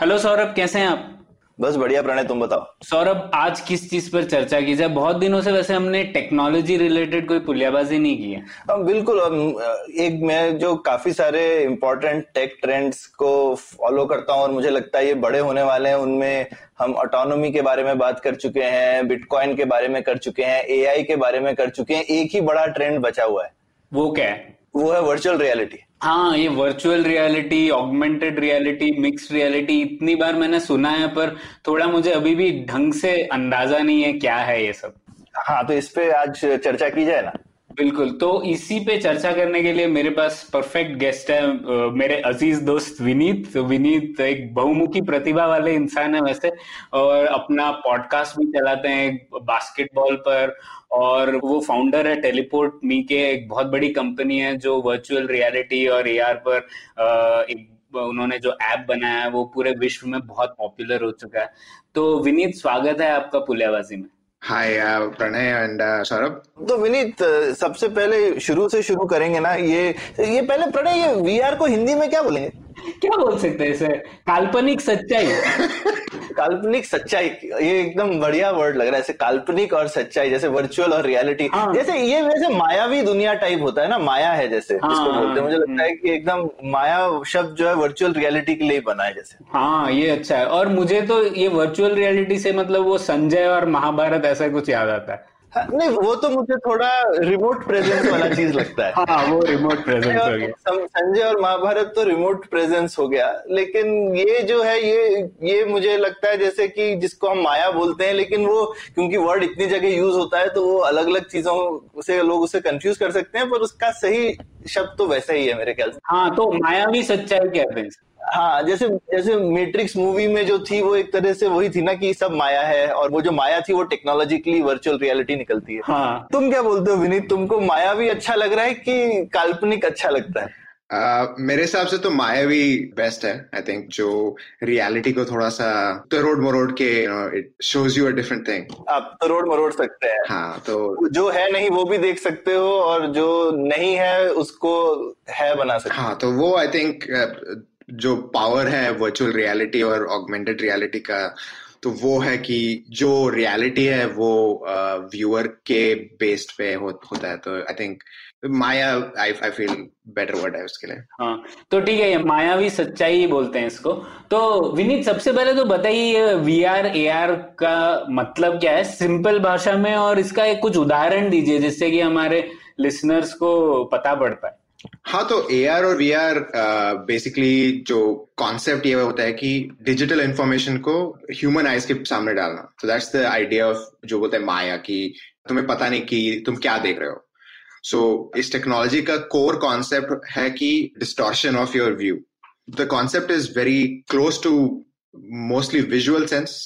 Hello Saurabh, कैसे हैं आप? बस बढ़िया प्रणय, तुम बताओ। सौरभ, आज किस चीज पर चर्चा की जाए? बहुत दिनों से वैसे हमने टेक्नोलॉजी रिलेटेड कोई पुलियाबाजी नहीं की है। अब बिल्कुल, एक मैं जो काफी सारे इम्पोर्टेंट टेक ट्रेंड्स को फॉलो करता हूँ और मुझे लगता है ये बड़े होने वाले हैं, उनमें हम ऑटोनॉमी के बारे में बात कर चुके हैं, बिटकॉइन के बारे में कर चुके हैं, AI के बारे में कर चुके हैं। एक ही बड़ा ट्रेंड बचा हुआ है। वो क्या है? वो है वर्चुअल रियलिटी। हाँ, ये virtual reality, augmented reality, mixed reality, इतनी बार मैंने सुना है पर थोड़ा मुझे अभी भी ढंग से अंदाजा नहीं है क्या है ये सब। हाँ, तो इस पे आज चर्चा की जाए ना। बिल्कुल, तो इसी पे चर्चा करने के लिए मेरे पास परफेक्ट गेस्ट है, मेरे अजीज दोस्त विनीत। विनीत एक बहुमुखी प्रतिभा वाले इंसान है वैसे, और अपना पॉडकास्ट भी चलाते हैं बास्केटबॉल पर, और वो फाउंडर है टेलीपोर्टमी के। एक बहुत बड़ी कंपनी है जो वर्चुअल रियलिटी और AR पर उन्होंने जो ऐप बनाया है वो पूरे विश्व में बहुत पॉपुलर हो चुका है। तो विनीत, स्वागत है आपका पुलियाबाजी में। Hi Pranay and Saurabh. तो विनीत, सबसे पहले शुरू करेंगे ना। ये पहले प्रणय, ये VR को हिंदी में क्या बोलेंगे? क्या बोल सकते हैं इसे? काल्पनिक सच्चाई। काल्पनिक सच्चाई, ये एकदम बढ़िया वर्ड लग रहा है। ऐसे काल्पनिक और सच्चाई, जैसे वर्चुअल और रियलिटी। हाँ। जैसे ये वैसे मायावी दुनिया टाइप होता है ना, माया है जैसे। हाँ। इसको बोलते हैं, मुझे लगता है कि एकदम माया शब्द जो है वर्चुअल रियलिटी के लिए बना है जैसे। हाँ, ये अच्छा है। और मुझे तो ये वर्चुअल रियलिटी से मतलब वो संजय और महाभारत ऐसा कुछ याद आता है। हाँ, नहीं, वो तो मुझे थोड़ा रिमोट प्रेजेंस वाला चीज लगता है। हाँ, वो रिमोट प्रेजेंस हो गया। संजय और महाभारत तो रिमोट प्रेजेंस हो गया, लेकिन ये जो है ये मुझे लगता है जैसे कि जिसको हम माया बोलते हैं, लेकिन वो क्योंकि वर्ड इतनी जगह यूज होता है तो वो अलग अलग चीजों से लोग उसे कंफ्यूज कर सकते हैं, पर उसका सही शब्द तो वैसा ही है मेरे ख्याल से। हाँ, तो मायावी सच्चाई कहते हैं। हाँ, जैसे मैट्रिक्स मूवी में जो थी वो एक तरह से वही थी ना कि सब माया है, और वो जो माया थी वो टेक्नोलॉजिकली वर्चुअल रियलिटी निकलती है। हाँ। तुम क्या बोलते हो विनीत, तुमको माया भी अच्छा लग रहा है कि काल्पनिक अच्छा लगता है? मेरे हिसाब से तो माया भी बेस्ट है आई थिंक, जो रियलिटी को थोड़ा सा तरोड़ मरोड़ के, it shows you a different thing. आप तरोड़ मरोड़ सकते हैं। हाँ, तो जो है नहीं वो भी देख सकते हो और जो नहीं है उसको है बना सकते। हाँ, तो वो आई थिंक जो पावर है वर्चुअल रियलिटी और ऑगमेंटेड रियलिटी का, तो वो है कि जो रियलिटी है वो व्यूअर के बेस्ड पे होता है। तो I think Maya, I feel better word है उसके लिए। हाँ, तो ठीक है, मायावी सच्चाई बोलते हैं इसको। तो विनीत, सबसे पहले तो बताइए VR AR का मतलब क्या है सिंपल भाषा में, और इसका एक कुछ उदाहरण दीजिए जिससे कि हमारे लिसनर्स को पता पड़ पाए। हाँ, तो AR और VR बेसिकली जो कॉन्सेप्ट ये होता है कि डिजिटल इन्फॉर्मेशन को ह्यूमन आइज के सामने डालना। तो दैट्स द आइडिया ऑफ जो बोलते हैं माया, कि तुम्हें पता नहीं कि तुम क्या देख रहे हो। सो इस टेक्नोलॉजी का कोर कॉन्सेप्ट है कि distortion of your view. The concept is very close to mostly visual sense,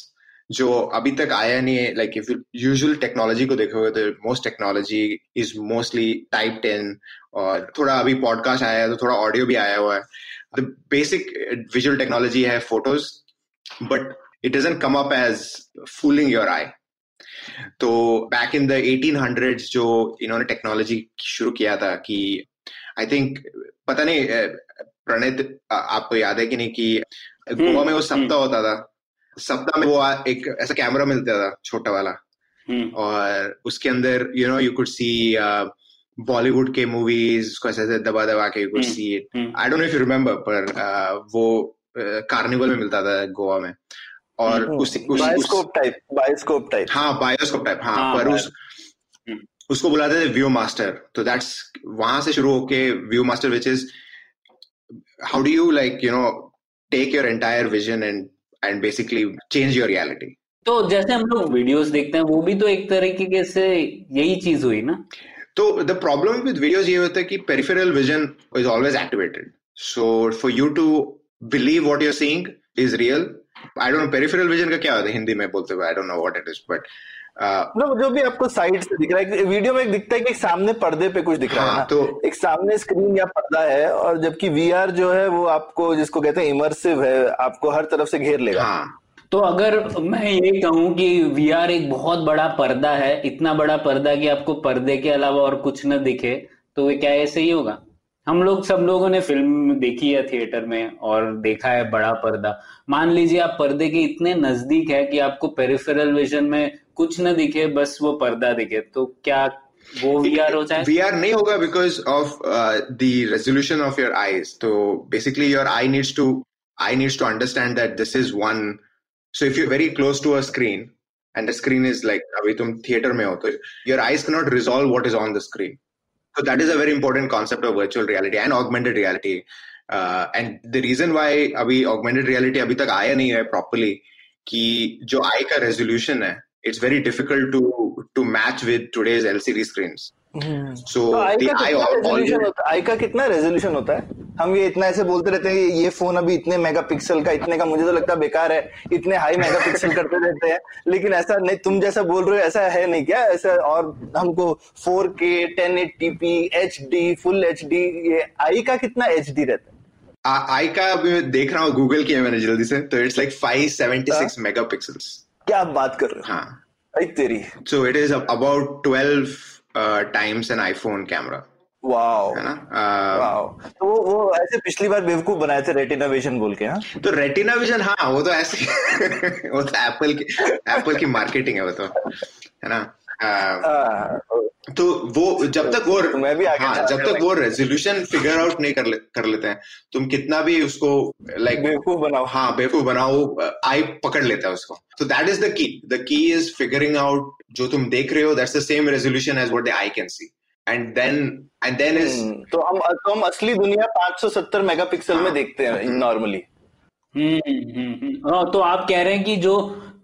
जो अभी तक आया नहीं है। लाइक इफ यूजुअल टेक्नोलॉजी को देखोगे तो most technology is mostly typed in, और थोड़ा अभी पॉडकास्ट आया है तो थोड़ा ऑडियो भी आया हुआ है। द बेसिक विजुअल टेक्नोलॉजी है photos, but it doesn't come up as fooling your eye. तो बैक इन द 1800s जो इन्होंने टेक्नोलॉजी शुरू किया था, कि आई थिंक, पता नहीं प्रणय आपको याद है कि नहीं, कि गोवा में वो सप्ताह होता था। सप्ताह में वो एक ऐसा कैमरा मिलता था छोटा वाला, और उसके अंदर you know you could see Bollywood के मूवीज, उसको ऐसे दबा दबा के you could see it. I don't know if you remember, पर वो कार्निवल में मिलता था गोवा में, और बायोस्कोप टाइप। हाँ, बायोस्कोप टाइप। हाँ, पर उसको बुलाते थे व्यू मास्टर। तो दैट्स वहां से शुरू होके view master, which is how do you like you know take your entire vision and basically change your reality। तो जैसे हम लोग वीडियोस देखते हैं वो भी तो एक तरीके से यही चीज हुई ना। तो the problem with videos ये होता है कि peripheral vision is always activated, so for you to believe what you're seeing is real. I don't know peripheral vision का क्या होता है हिंदी में बोलते हुए, I don't know what it is, but जो भी आपको साइड से दिख रहा है वीडियो में दिखता है कि सामने पर्दे पे कुछ दिख रहा है ना, तो एक सामने स्क्रीन या पर्दा है, और जबकि VR जो है वो आपको जिसको कहते हैं इमर्सिव है, आपको हर तरफ से घेर लेगा। तो अगर मैं ये कहूँ कि VR एक बहुत बड़ा पर्दा है, इतना बड़ा पर्दा कि आपको पर्दे के अलावा और कुछ न दिखे, तो क्या ऐसे ही होगा? हम लोग सब लोगों ने फिल्म देखी है थिएटर में और देखा है बड़ा पर्दा। मान लीजिए आप पर्दे के इतने नजदीक है कि आपको पेरिफेरल विजन में कुछ न दिखे, बस वो पर्दा दिखे, तो क्या वो VR हो जाए? VR नहीं होगा because of the resolution of your eyes. तो basically your eye needs to understand that this is one. So if you very close to a screen and the screen is like, अभी तुम theatre में हो तो your eyes can not resolve what is on the screen. So that is a very important concept of virtual reality and augmented reality. And the reason why abhi augmented reality abhi tak aaya nahi hai properly, ki jo eye ka resolution hai, it's very difficult to match with today's LCD screens. So the eye का कितना resolution होता है? हम ये इतना ऐसे बोलते रहते हैं ये फोन अभी इतने मेगापिक्सल का, इतने का मुझे तो लगता है बेकार है, इतने हाई मेगापिक्सल करते रहते हैं, लेकिन ऐसा नहीं, तुम जैसा बोल रहे हो ऐसा है नहीं क्या ऐसा। और हमको 4K 1080p HD full HD, ये आई का कितना HD रहता है? आई का अभी देख रहा हूँ गूगल की है मैंने जल्दी से, तो इट्स लाइक 576 मेगापिक्सल्स। क्या आप बात कर रहे हो? हाँ तेरी। So it is about 12 times an iPhone camera. तो वो ऐसे पिछली बार बेवकूफ बनाए थे रेटिना विजन बोल के। हाँ तो रेटिना विजन, हाँ वो तो ऐसे वो तो एप्पल की मार्केटिंग है वो तो, है ना। तो वो जब तक वो जब तक वो रेजोल्यूशन फिगर आउट नहीं कर लेते हैं, तुम कितना भी उसको लाइक बेवकूफ बनाओ आई पकड़ लेता है उसको। तो that is the key is figuring out जो तुम देख रहे हो that's the same resolution as what the eye can see. And then is तो हम असली दुनिया 570 मेगापिक्सल में देखते हैं नॉर्मली। तो आप कह रहे हैं कि जो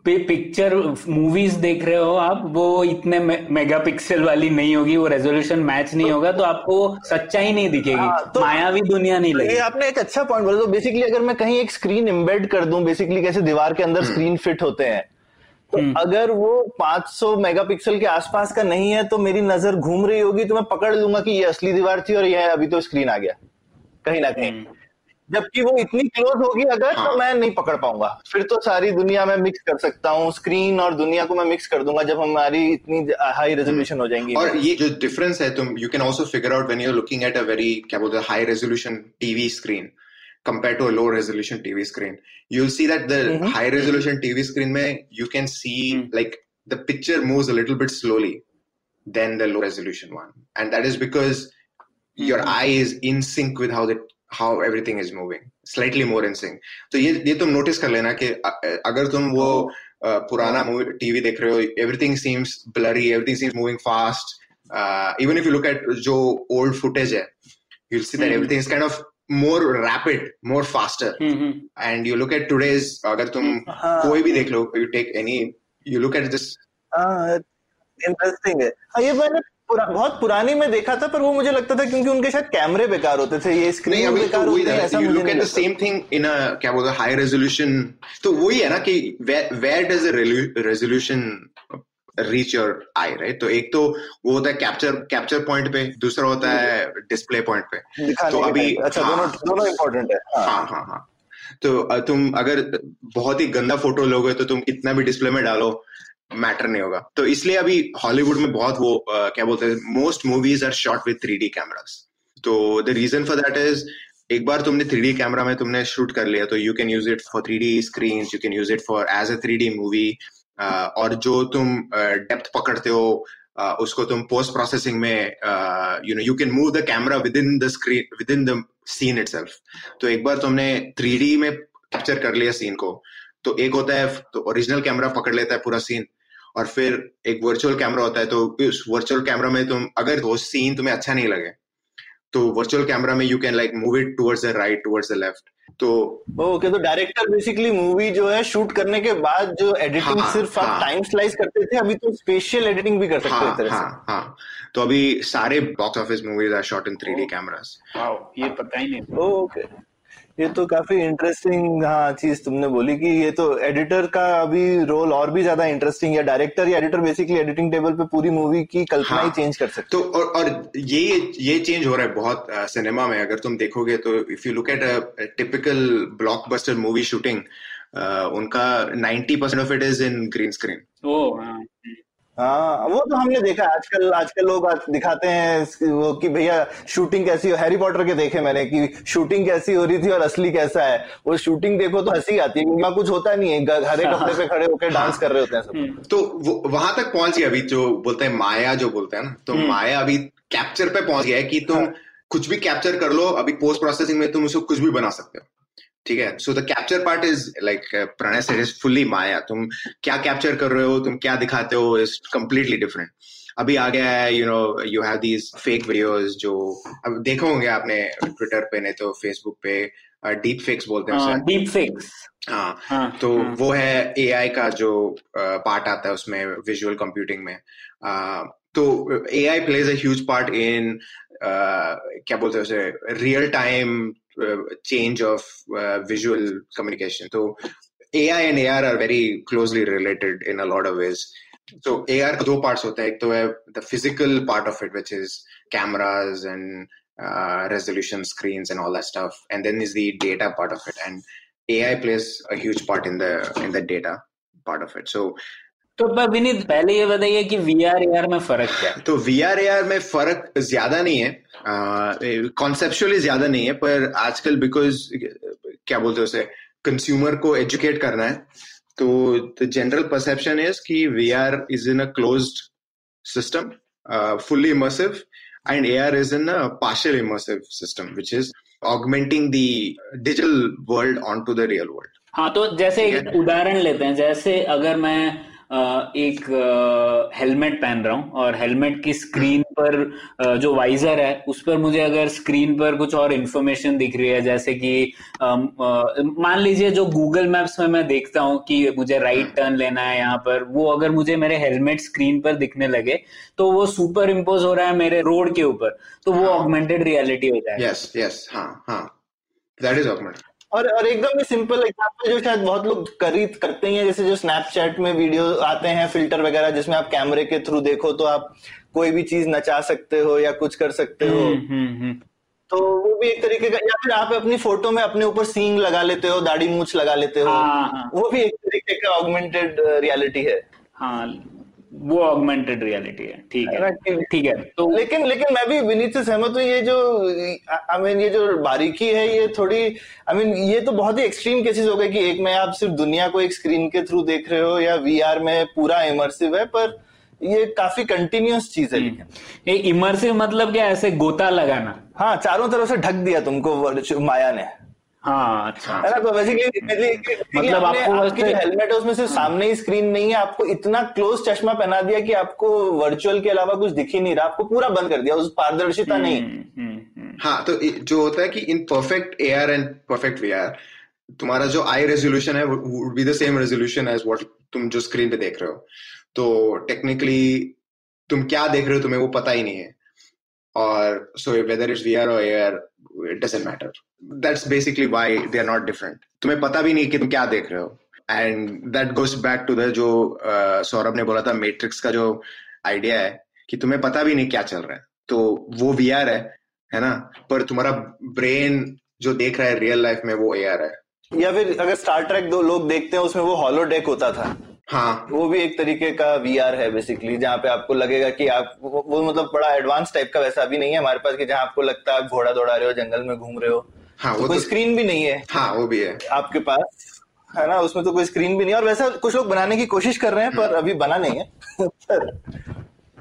पिक्चर मूवीज देख रहे हो आप, वो इतने मेगापिक्सल वाली नहीं होगी, वो रेजोल्यूशन मैच नहीं होगा, तो आपको सच्चाई नहीं दिखेगी, तो मायावी दुनिया नहीं लगेगी। आपने एक अच्छा पॉइंट बोला। तो बेसिकली अगर मैं कहीं एक स्क्रीन एम्बेड कर दूं, बेसिकली कैसे दीवार के अंदर स्क्रीन फिट होते हैं, तो अगर वो 500 मेगापिक्सल के आसपास का नहीं है तो मेरी नजर घूम रही होगी, तो मैं पकड़ लूंगा कि ये असली दीवार थी और ये अभी तो स्क्रीन आ गया कहीं ना कहीं। जबकि वो इतनी क्लोज होगी अगर, तो मैं नहीं पकड़ पाऊंगा, फिर तो सारी दुनिया मैं मिक्स कर सकता हूँ, स्क्रीन और दुनिया को मैं मिक्स कर दूंगा जब हमारी इतनी हाई रेजोल्यूशन हो जाएंगी। और ये जो डिफरेंस है, तुम you can also figure out when you are looking at a very क्या बोलते हैं high resolution TV screen compared to a low resolution TV screen. You'll see that the high resolution TV screen mein you can see like the picture moves a little bit slowly than the low resolution one. And that is because your eye is in sync with how everything is moving. Slightly more in sync. So ye tum notice kar lena ki agar tum wo purana movie TV dekh rahe ho, everything seems blurry, everything seems moving fast. Even if you look at jo old footage hai, you'll see that everything is kind of more rapid, more faster. And you look at today's, अगर तुम कोई भी देख लो, you take any, you look at this. Interesting है। ये मैंने बहुत पुरानी में देखा था, पर वो मुझे लगता था क्योंकि उनके शायद कैमरे बेकार होते थे, ये स्क्रीन बेकार होती है, ऐसा मुझे नहीं लगता। You look at the same thing in a क्या बोलते हैं high resolution, तो वही है ना कि where does the resolution reach your eye, right? तो एक तो वो होता है कैप्चर पॉइंट पे, दूसरा होता है डिस्प्ले पॉइंट पे। तो अभी अच्छा दोनों इम्पोर्टेंट है। हाँ तो तुम अगर बहुत ही गंदा फोटो लोगे तो तुम कितना भी डिस्प्ले में डालो मैटर नहीं होगा। तो इसलिए अभी हॉलीवुड में बहुत वो क्या बोलते हैं, most movies are shot with 3D cameras. तो the reason for that is, एक बार तुमने 3D कैमरा में तुमने शूट कर लिया तो you can use it for 3D screen, you can use it for as a 3D movie. और जो तुम डेप्थ पकड़ते हो उसको तुम पोस्ट प्रोसेसिंग में you know you can move the camera within the screen, within the scene itself. तो एक बार तुमने 3D में कैप्चर कर लिया सीन को, तो एक होता है तो ओरिजिनल कैमरा पकड़ लेता है पूरा सीन, और फिर एक वर्चुअल कैमरा होता है। तो उस वर्चुअल कैमरा में तुम अगर वो सीन तुम्हें अच्छा नहीं लगे तो वर्चुअल कैमरा में you can like move it towards the right, towards the left. तो डायरेक्टर बेसिकली मूवी जो है शूट करने के बाद जो एडिटिंग सिर्फ आप टाइम स्लाइस करते थे, अभी तो स्पेशल एडिटिंग भी कर सकते हैं तरह से। तो अभी सारे box office movies are shot in 3D cameras. ये पता ही नहीं। ये तो काफी इंटरेस्टिंग चीज तुमने बोली कि ये तो एडिटर का अभी रोल और भी ज्यादा इंटरेस्टिंग है। डायरेक्टर या एडिटर बेसिकली एडिटिंग टेबल पे पूरी मूवी की कल्पना ही चेंज कर सकते हैं। तो और ये चेंज हो रहा है बहुत सिनेमा में। अगर तुम देखोगे तो if you look at a typical blockbuster movie shooting, उनका 90% of it is in green screen. हाँ वो तो हमने देखा। आजकल लोग दिखाते हैं वो कि भैया शूटिंग कैसी हो। हैरी पॉटर के देखे मैंने कि शूटिंग कैसी हो रही थी और असली कैसा है। वो शूटिंग देखो तो हंसी आती है क्योंकि कुछ होता नहीं है, हरे कपड़े पे खड़े होकर डांस कर रहे होते हैं सब। तो वहां तक पहुंच गया अभी जो बोलते हैं माया, जो बोलते हैं ना, तो माया अभी कैप्चर पे पहुंच गया है कि तुम कुछ भी कैप्चर कर लो। अभी पोस्ट प्रोसेसिंग में तुम उसको कुछ भी बना सकते हो, ठीक है। So the capture part is like Pranay said is fully माया। तुम क्या कैप्चर कर रहे हो, तुम क्या दिखाते हो इज कम्प्लीटली डिफरेंट। अभी आ गया है you know, you have these fake videos जो अब देखे होंगे आपने ट्विटर पे, नहीं तो फेसबुक पे, डीप फेक्स बोलते हैं। डीप फेक्स, हाँ। तो वो है एआई का जो पार्ट आता है उसमें, विजुअल कंप्यूटिंग में। तो AI plays a huge part in क्या बोलते हैं उसे, real time change of visual communication. So AI and AR are very closely related in a lot of ways. So AR ka do parts hota hai, ek to hai the physical part of it which is cameras and resolution screens and all that stuff, and then is the data part of it, and AI plays a huge part in the data part of it. So तो विनीत पहले ये बताइए कि VR AR में फर्क क्या है? तो वीआर एआर में फर्क ज्यादा नहीं है, कॉन्सेप्चुअली ज्यादा नहीं है, पर आजकल बिकॉज क्या बोलते हैं उसे, कंज्यूमर को एजुकेट करना है, तो द जनरल परसेप्शन इज कि VR is in a closed system, fully immersive, and AR is in a partial immersive system which is augmenting the digital world on to the real world. हाँ, तो जैसे एक उदाहरण लेते हैं, जैसे अगर मैं एक हेलमेट पहन रहा हूं और हेलमेट की स्क्रीन पर जो वाइजर है उस पर मुझे अगर स्क्रीन पर कुछ और इन्फॉर्मेशन दिख रही है, जैसे कि मान लीजिए जो गूगल मैप्स में मैं देखता हूं कि मुझे राइट टर्न लेना है यहाँ पर, वो अगर मुझे मेरे हेलमेट स्क्रीन पर दिखने लगे तो वो सुपर इम्पोज हो रहा है मेरे रोड के ऊपर, तो वो ऑगमेंटेड रियलिटी हो जाएगा। यस यस, हाँ, दैट इज ऑगमेंटेड। और एकदम ही सिंपल एग्जाम्पल जो शायद बहुत लोग करते ही हैं, जैसे जो स्नैपचैट में वीडियो आते हैं फिल्टर वगैरह जिसमें आप कैमरे के थ्रू देखो तो आप कोई भी चीज नचा सकते हो या कुछ कर सकते हो। तो वो भी एक तरीके का, या फिर आप अपनी फोटो में अपने ऊपर सींग लगा लेते हो, दाढ़ी मूछ लगा लेते हो। वो भी एक तरीके का ऑगमेंटेड रियलिटी है। वो ऑगमेंटेड रियलिटी है, ठीक है। तो लेकिन मैं भी विनीत से सहमत हूँ। ये जो ये जो बारीकी है ये थोड़ी ये तो बहुत ही एक्सट्रीम केसेस हो गए कि एक में आप सिर्फ दुनिया को एक स्क्रीन के थ्रू देख रहे हो या वीआर में पूरा इमर्सिव है, पर ये काफी कंटिन्यूअस चीज है। ये इमर्सिव मतलब क्या, ऐसे गोता लगाना? हाँ, चारों तरफ से ढक दिया तुमको माया ने। हाँ, अच्छा। मतलब आपकी जो हेलमेट है उसमें सिर्फ सामने ही स्क्रीन नहीं है, आपको इतना क्लोज चश्मा पहना दिया कि आपको वर्चुअल के अलावा कुछ दिख ही नहीं रहा, आपको पूरा बंद कर दिया, उस पारदर्शिता नहीं। हाँ, तो जो होता है कि in perfect AR and perfect VR तुम्हारा जो आई रेजोल्यूशन है would be the same resolution as what तुम जो स्क्रीन पे देख रहे हो, तो टेक्निकली तुम क्या देख रहे हो तुम्हें वो पता ही नहीं है। Or so whether it's VR or AR, it doesn't matter. That's basically why they are not different. तुम्हें पता भी नहीं कि तुम क्या देख रहे हो, and that goes back to the जो सौरभ ने बोला था मैट्रिक्स का जो आइडिया है कि तुम्हें पता भी नहीं क्या चल रहा है, तो वो VR है ना, पर तुम्हारा ब्रेन जो देख रहा है रियल लाइफ में वो AR है। या फिर अगर स्टार ट्रेक दो लोग देखते हैं उसमें वो हॉलोडेक होता था। हाँ, वो भी एक तरीके का वीआर है बेसिकली, जहाँ पे आपको लगेगा कि आप वो मतलब बड़ा एडवांस टाइप का वैसा भी नहीं है हमारे पास कि जहाँ आपको लगता है आप घोड़ा दौड़ा रहे हो, जंगल में घूम रहे हो। हाँ, तो कोई स्क्रीन भी नहीं है। हाँ, वो भी है आपके पास, है ना, उसमें तो कोई स्क्रीन भी नहीं है। और वैसा कुछ लोग बनाने की कोशिश कर रहे हैं पर अभी बना नहीं है।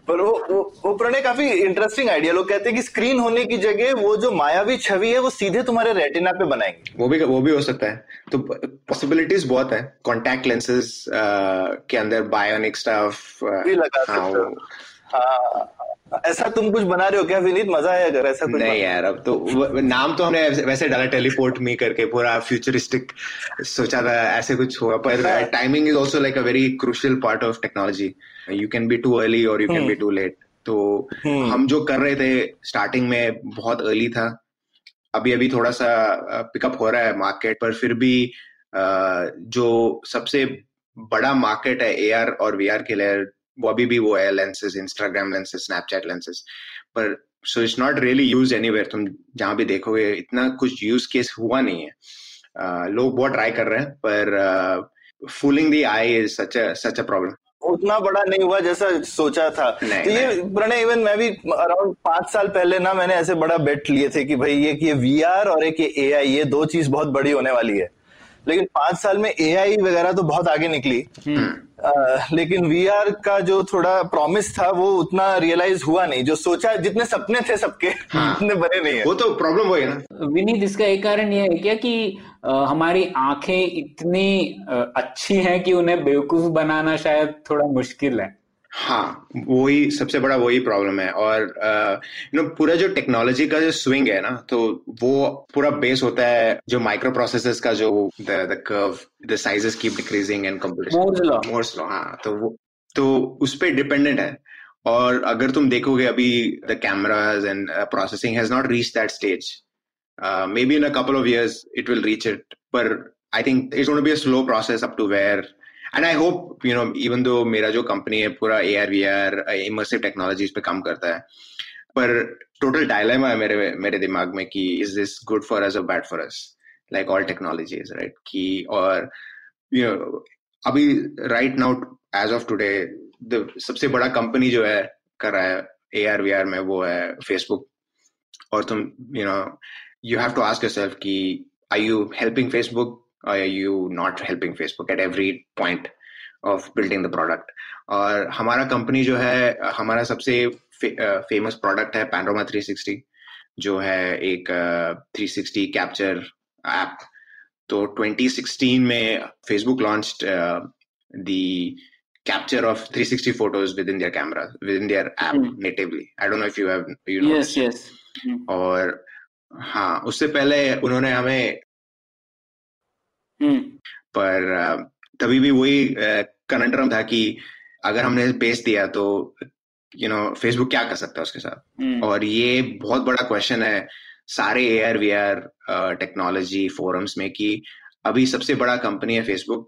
पर वो प्रणय काफी इंटरेस्टिंग आइडिया। लोग कहते हैं कि स्क्रीन होने की जगह वो जो मायावी छवि है वो सीधे तुम्हारे रेटिना पे बनाएंगे। वो भी हो सकता है। तो पॉसिबिलिटीज बहुत है। कॉन्टैक्ट लेंसेज के अंदर बायोनिक स्टफ भी लगा सकते हो। हाँ, ऐसा तुम कुछ बना रहे हो क्या विनीत? मजा है अगर ऐसा कुछ? नहीं यार, अब तो नाम तो हमने वैसे डाला टेलीपोर्ट मी करके, पूरा फ्यूचरिस्टिक सोचा था ऐसे कुछ होगा, पर timing is also like a very crucial part of technology. You can be too early और you can be too late. तो हम जो कर रहे थे स्टार्टिंग में बहुत अर्ली था, अभी अभी थोड़ा सा पिकअप हो रहा है मार्केट पर, फिर भी जो सबसे बड़ा मार्केट है एआर और वीआर के लिए वो अभी भी वो है lenses, Instagram lenses, Snapchat lenses, पर so it's not really use anywhere. तुम जहाँ भी देखोगे इतना कुछ यूज केस हुआ नहीं है। लोग बहुत ट्राई कर रहे हैं पर fooling the eye is such a problem, उतना बड़ा नहीं हुआ जैसा सोचा था। तो ये प्रणय, इवन मैं भी अराउंड 5 साल पहले ना मैंने ऐसे बड़ा बेट लिए थे कि भाई ये VR और एक AI ये दो चीज बहुत बड़ी होने वाली है, लेकिन 5 साल में AI वगैरह तो बहुत आगे निकली, लेकिन VR का जो थोड़ा प्रॉमिस था वो उतना रियलाइज हुआ नहीं, जो सोचा जितने सपने थे सबके उतने बने नहीं है। वो तो प्रॉब्लम हुई ना विनीत, इसका एक कारण यह है क्या कि हमारी आंखें इतनी अच्छी हैं कि उन्हें बेवकूफ बनाना शायद थोड़ा मुश्किल है। हाँ, वही सबसे बड़ा वही प्रॉब्लम है। और पूरा जो टेक्नोलॉजी का जो स्विंग है ना, तो वो पूरा बेस होता है जो माइक्रो प्रोसेसर्स का, जो the curve, the sizes keep decreasing and computer Moore's law. हाँ, तो उस पे डिपेंडेंट है। और अगर तुम देखोगे अभी the cameras and processing has not reached that stage, maybe in a couple of years it will reach it, पर I think it's going to be a slow process up to where. And I hope, even though मेरा जो company है पूरा AR, VR, immersive technologies पे काम करता है, पर total dilemma है मेरे दिमाग में कि is this good for us or bad for us? Like all technologies, right? कि और अभी right now as of today, the सबसे बड़ा कंपनी जो है कर रहा है AR, VR में वो है Facebook, और तुम you have to ask yourself कि are you helping Facebook? Or are you not helping Facebook at every point of building the product? और हमारा कंपनी जो है, हमारा सबसे फेमस प्रोडक्ट है पैनोरामा 360, जो है एक 360 कैप्चर ऐप। तो 2016 में Facebook launched the capture of 360 photos within their camera, within their app natively. I don't know if you have, Yes, yes. और हाँ, उससे पहले उन्होंने हमें पर तभी भी वही कन्ट्रम था कि अगर हमने बेच दिया तो फेसबुक क्या कर सकता है उसके साथ। और ये बहुत बड़ा क्वेश्चन है सारे एआर वीआर टेक्नोलॉजी फोरम्स में कि अभी सबसे बड़ा कंपनी है फेसबुक,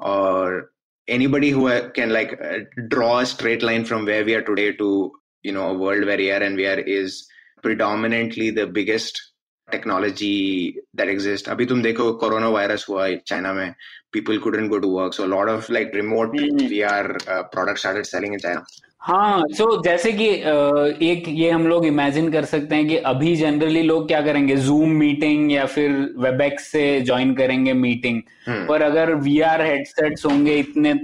और anybody who can like draw a straight line from where we are today to a world where AR and VR is predominantly the biggest technology that exists. अभी तुम देखो कोरोना वायरस हुआ China में, people couldn't go to work, so a lot of like remote VR products started selling in China. हाँ, so जैसे कि एक ये हम लोग इमेजिन कर सकते हैं कि अभी जनरली लोग क्या करेंगे, जूम मीटिंग या फिर वेबएक्स से ज्वाइन करेंगे मीटिंग, पर अगर VR हेडसेट्स होंगे इतने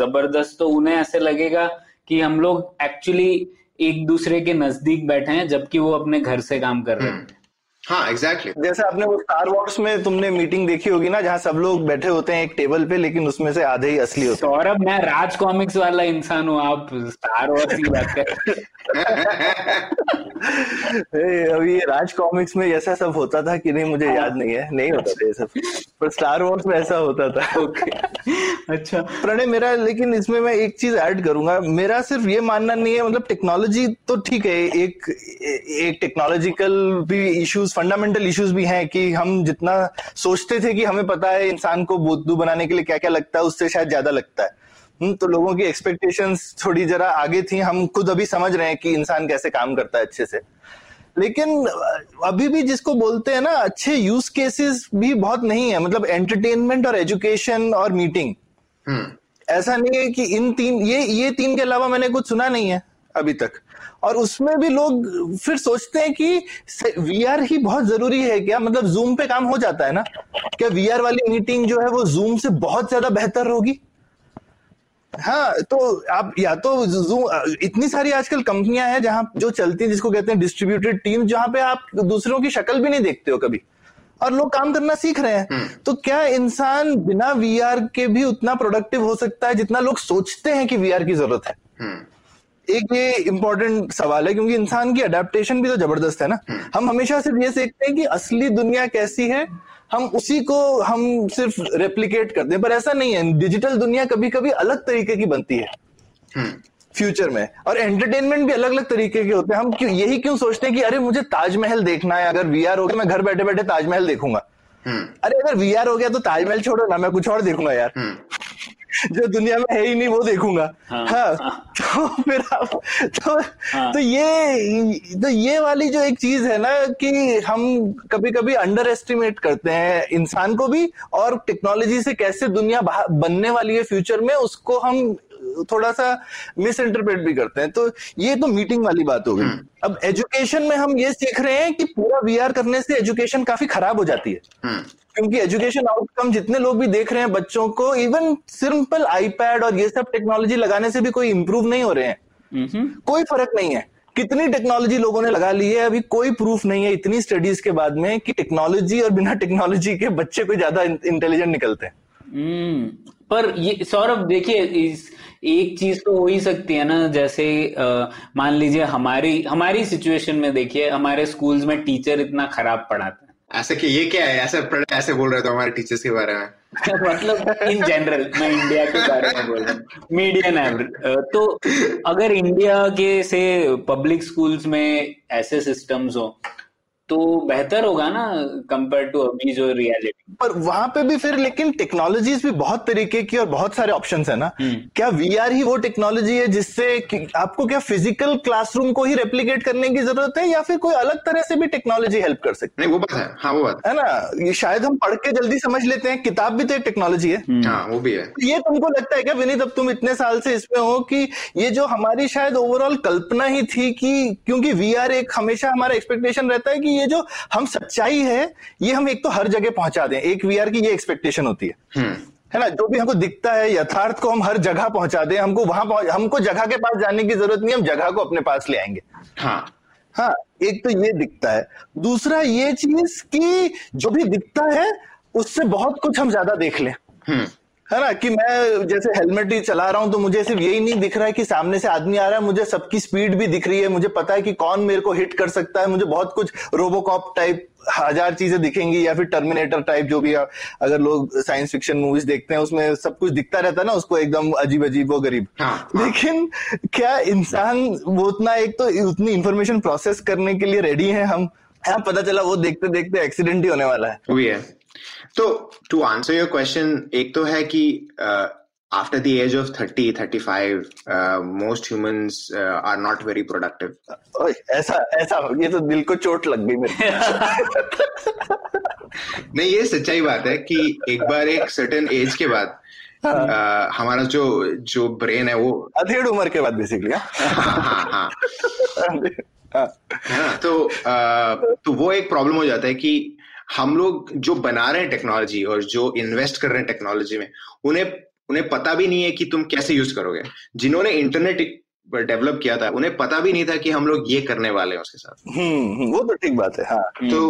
जबरदस्त तो उन्हें ऐसे लगेगा कि हम लोग एक्चुअली एक दूसरे के नजदीक बैठे हैं, जबकि वो अपने घर से काम कर रहे हैं। हाँ, एग्जैक्टली। जैसे आपने वो स्टार वॉर्स में तुमने मीटिंग देखी होगी ना, जहाँ सब लोग बैठे होते हैं एक टेबल पे, लेकिन उसमें से आधे ही असली होते हैं। सौरभ, मैं राज कॉमिक्स वाला इंसान हूँ, आप स्टार वॉर्स की बात कर। अभी राज कॉमिक्स में ऐसा सब होता था कि नहीं, मुझे याद नहीं है, नहीं होता था ये सब, पर स्टार वॉर्स में ऐसा होता था। अच्छा प्रणय, मेरा लेकिन इसमें मैं एक चीज ऐड करूंगा, मेरा सिर्फ ये मानना नहीं है, मतलब टेक्नोलॉजी तो ठीक है, एक टेक्नोलॉजिकल भी इश्यूज, फंडामेंटल इश्यूज भी हैं कि हम जितना सोचते थे कि हमें पता है इंसान को बुद्धू बनाने के लिए क्या क्या लगता है, उससे शायद ज्यादा लगता है। तो लोगों की एक्सपेक्टेशंस थोड़ी जरा आगे थी, हम खुद अभी समझ रहे हैं कि इंसान कैसे काम करता है अच्छे से। लेकिन अभी भी जिसको बोलते हैं ना, अच्छे यूज केसेस भी बहुत नहीं है, मतलब एंटरटेनमेंट और एजुकेशन और मीटिंग, ऐसा नहीं है कि इन तीन, ये तीन के अलावा मैंने कुछ सुना नहीं है अभी तक। और उसमें भी लोग फिर सोचते हैं कि VR ही बहुत जरूरी है क्या, मतलब जूम पे काम हो जाता है ना, क्या VR वाली मीटिंग जो है वो जूम से बहुत ज्यादा बेहतर होगी? हाँ, तो आप या तो जूम, इतनी सारी आजकल कंपनियां हैं जहां जो चलती है जिसको कहते हैं डिस्ट्रीब्यूटेड टीम, जहां पे आप दूसरों की शक्ल भी नहीं देखते हो कभी, और लोग काम करना सीख रहे हैं। तो क्या इंसान बिना VR के भी उतना प्रोडक्टिव हो सकता है जितना लोग सोचते हैं कि VR की जरूरत है? एक ये इम्पोर्टेंट सवाल है, क्योंकि इंसान की अडेप्टेशन भी तो जबरदस्त है ना। हम हमेशा सिर्फ ये देखते हैं कि असली दुनिया कैसी है, हम उसी को हम सिर्फ रेप्लिकेट करते हैं, पर ऐसा नहीं है। डिजिटल दुनिया कभी कभी अलग तरीके की बनती है, फ्यूचर में। और एंटरटेनमेंट भी अलग अलग तरीके के होते हैं। हम यही क्यों सोचते हैं कि अरे मुझे ताजमहल देखना है, अगर वीआर हो गया मैं घर बैठे बैठे ताजमहल देखूंगा। अरे अगर वीआर हो गया तो ताजमहल छोड़ो ना, मैं कुछ और देखूंगा यार, जो दुनिया में है ही नहीं वो देखूंगा। हाँ, तो फिर आप तो ये वाली जो एक चीज है ना कि हम कभी कभी अंडर एस्टिमेट करते हैं इंसान को भी, और टेक्नोलॉजी से कैसे दुनिया बनने वाली है फ्यूचर में उसको हम थोड़ा सा मिसइंटरप्रेट भी करते हैं। तो ये तो मीटिंग वाली बात हो गई। अब एजुकेशन में हम ये सीख रहे हैं कि पूरा वीआर करने से एजुकेशन काफी खराब हो जाती है, क्योंकि एजुकेशन आउटकम जितने लोग भी देख रहे हैं बच्चों को, इवन सिंपल आईपैड और ये सब टेक्नोलॉजी लगाने से भी कोई इंप्रूव नहीं हो रहे हैं, कोई फर्क नहीं है। कितनी टेक्नोलॉजी लोगों ने लगा ली है, अभी कोई प्रूफ नहीं है इतनी स्टडीज के बाद में कि टेक्नोलॉजी और बिना टेक्नोलॉजी के बच्चे कोई ज्यादा इंटेलिजेंट निकलते हैं। पर ये सौरभ देखिए, इस एक चीज तो हो ही सकती है ना, जैसे मान लीजिए हमारी सिचुएशन में देखिए, हमारे स्कूल्स में टीचर इतना खराब पढ़ाते हैं, ऐसे कि ये क्या है, ऐसे बोल रहे थे हमारे टीचर्स के बारे में मतलब इन जनरल मैं इंडिया के बारे में बोल रहा हूँ, मीडियन एवरेज। तो अगर इंडिया के से पब्लिक स्कूल्स में ऐसे सिस्टम्स हो तो बेहतर होगा ना कंपेयर टू अभी जो रियलिटी। पर वहां पे भी फिर लेकिन टेक्नोलॉजीज भी बहुत तरीके की और बहुत सारे ऑप्शंस है ना। क्या वीआर ही वो टेक्नोलॉजी है जिससे आपको क्या फिजिकल क्लासरूम को ही रेप्लिकेट करने की जरूरत है, या फिर कोई अलग तरह से भी टेक्नोलॉजी हेल्प कर सकती है? वो बात है, हाँ वो बात है ना, ये शायद हम पढ़ के जल्दी समझ लेते हैं, किताब भी तो एक टेक्नोलॉजी है। हाँ वो भी है। ये तुमको लगता है क्या विनीत, अब तुम इतने साल से इसमें हो, कि ये जो हमारी शायद ओवरऑल कल्पना ही थी कि क्योंकि वीआर एक हमेशा हमारा एक्सपेक्टेशन रहता है कि ये जो हम सच्चाई है ये हम एक तो हर जगह पहुंचा दें, एक वीआर की ये एक्सपेक्टेशन होती है ना, जो भी हमको दिखता है यथार्थ को हम हर जगह पहुंचा दें, हमको हमको जगह के पास जाने की जरूरत नहीं, हम जगह को अपने पास ले आएंगे। हाँ, एक तो ये दिखता है। दूसरा ये चीज कि जो भी दिखता है उससे बहुत कुछ हम ज्यादा देख लें, है ना, कि मैं जैसे हेलमेट ही चला रहा हूं तो मुझे सिर्फ यही नहीं दिख रहा है कि सामने से आदमी आ रहा है, मुझे सबकी स्पीड भी दिख रही है, मुझे पता है कि कौन मेरे को हिट कर सकता है, मुझे बहुत कुछ रोबोकॉप टाइप 1000 चीजें दिखेंगी, या फिर टर्मिनेटर टाइप, जो भी अगर लोग साइंस फिक्शन मूवीज देखते हैं उसमें सब कुछ दिखता रहता है ना उसको, एकदम अजीब अजीब वो गरीब। लेकिन क्या इंसान वो उतना, एक तो उतनी इंफॉर्मेशन प्रोसेस करने के लिए रेडी है हम, पता चला वो देखते देखते एक्सीडेंट ही होने वाला है। तो टू आंसर योर क्वेश्चन, एक तो है कि after the age of 30-35 most humans are not very productive. ऐसा ये तो दिल को चोट लग गई मेरे नहीं ये सच्चाई बात है कि एक बार एक सर्टेन एज के बाद हमारा जो ब्रेन है वो अधेड़ उम्र के बाद बेसिकली तो वो एक प्रॉब्लम हो जाता है कि हम लोग जो बना रहे हैं टेक्नोलॉजी और जो इन्वेस्ट कर रहे हैं टेक्नोलॉजी में, उन्हें पता भी नहीं है कि तुम कैसे यूज करोगे। जिन्होंने इंटरनेट डेवलप किया था उन्हें पता भी नहीं था कि हम लोग ये करने वाले हैं उसके साथ। वो तो ठीक बात है। हाँ, तो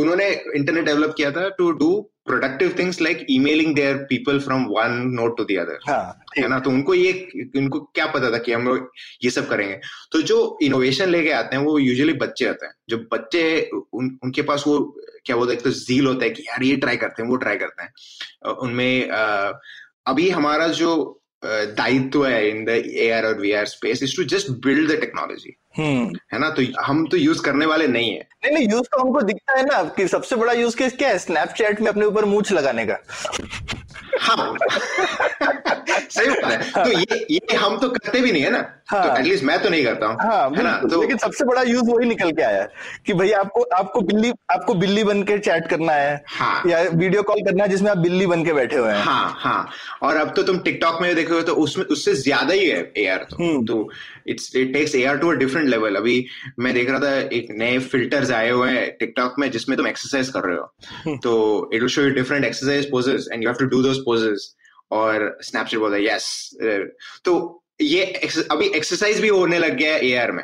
उन्होंने इंटरनेट डेवलप किया था to do productive things like emailing there people from one note to the other, है ना। तो उनको क्या पता था कि हम लोग ये सब करेंगे। तो जो इनोवेशन लेके आते हैं वो यूजुअली बच्चे आते हैं, जो बच्चे उनके पास वो क्या बोलते हैं, एक तो जील होता है कि यार ये ट्राई करते हैं वो ट्राई करते हैं उनमें। अभी हमारा जो दायित्व है इन द एआर और VR space is to just build the technology, है ना। तो हम तो यूज करने वाले नहीं है। नहीं, यूज तो हमको दिखता है ना कि सबसे बड़ा यूज केस क्या है, स्नैपचैट में अपने ऊपर मूंछ लगाने का। हाँ सही बात है। तो ये हम तो करते भी नहीं है ना, तो एटलीस्ट मैं तो नहीं करता हूँ, है ना। तो लेकिन सबसे बड़ा यूज वही निकल के आया कि भाई आपको बिल्ली बन के चैट करना है, या वीडियो कॉल करना है जिसमें आप बिल्ली बन के बैठे हुए हैं। हाँ, और अब तो तुम टिकटॉक में देखोगे तो उसमें उससे ज्यादा ही है एआर। तो it takes AR to a different level. अभी मैं देख रहा था एक नए फिल्टर्स आए हुए हैं टिकटॉक में जिसमें तुम एक्सरसाइज कर रहे हो तो it will show you different exercise poses and you have to do those poses. और स्नैपचैट बोलता है यस। तो ये अभी एक्सरसाइज भी होने लग गया है एआर में,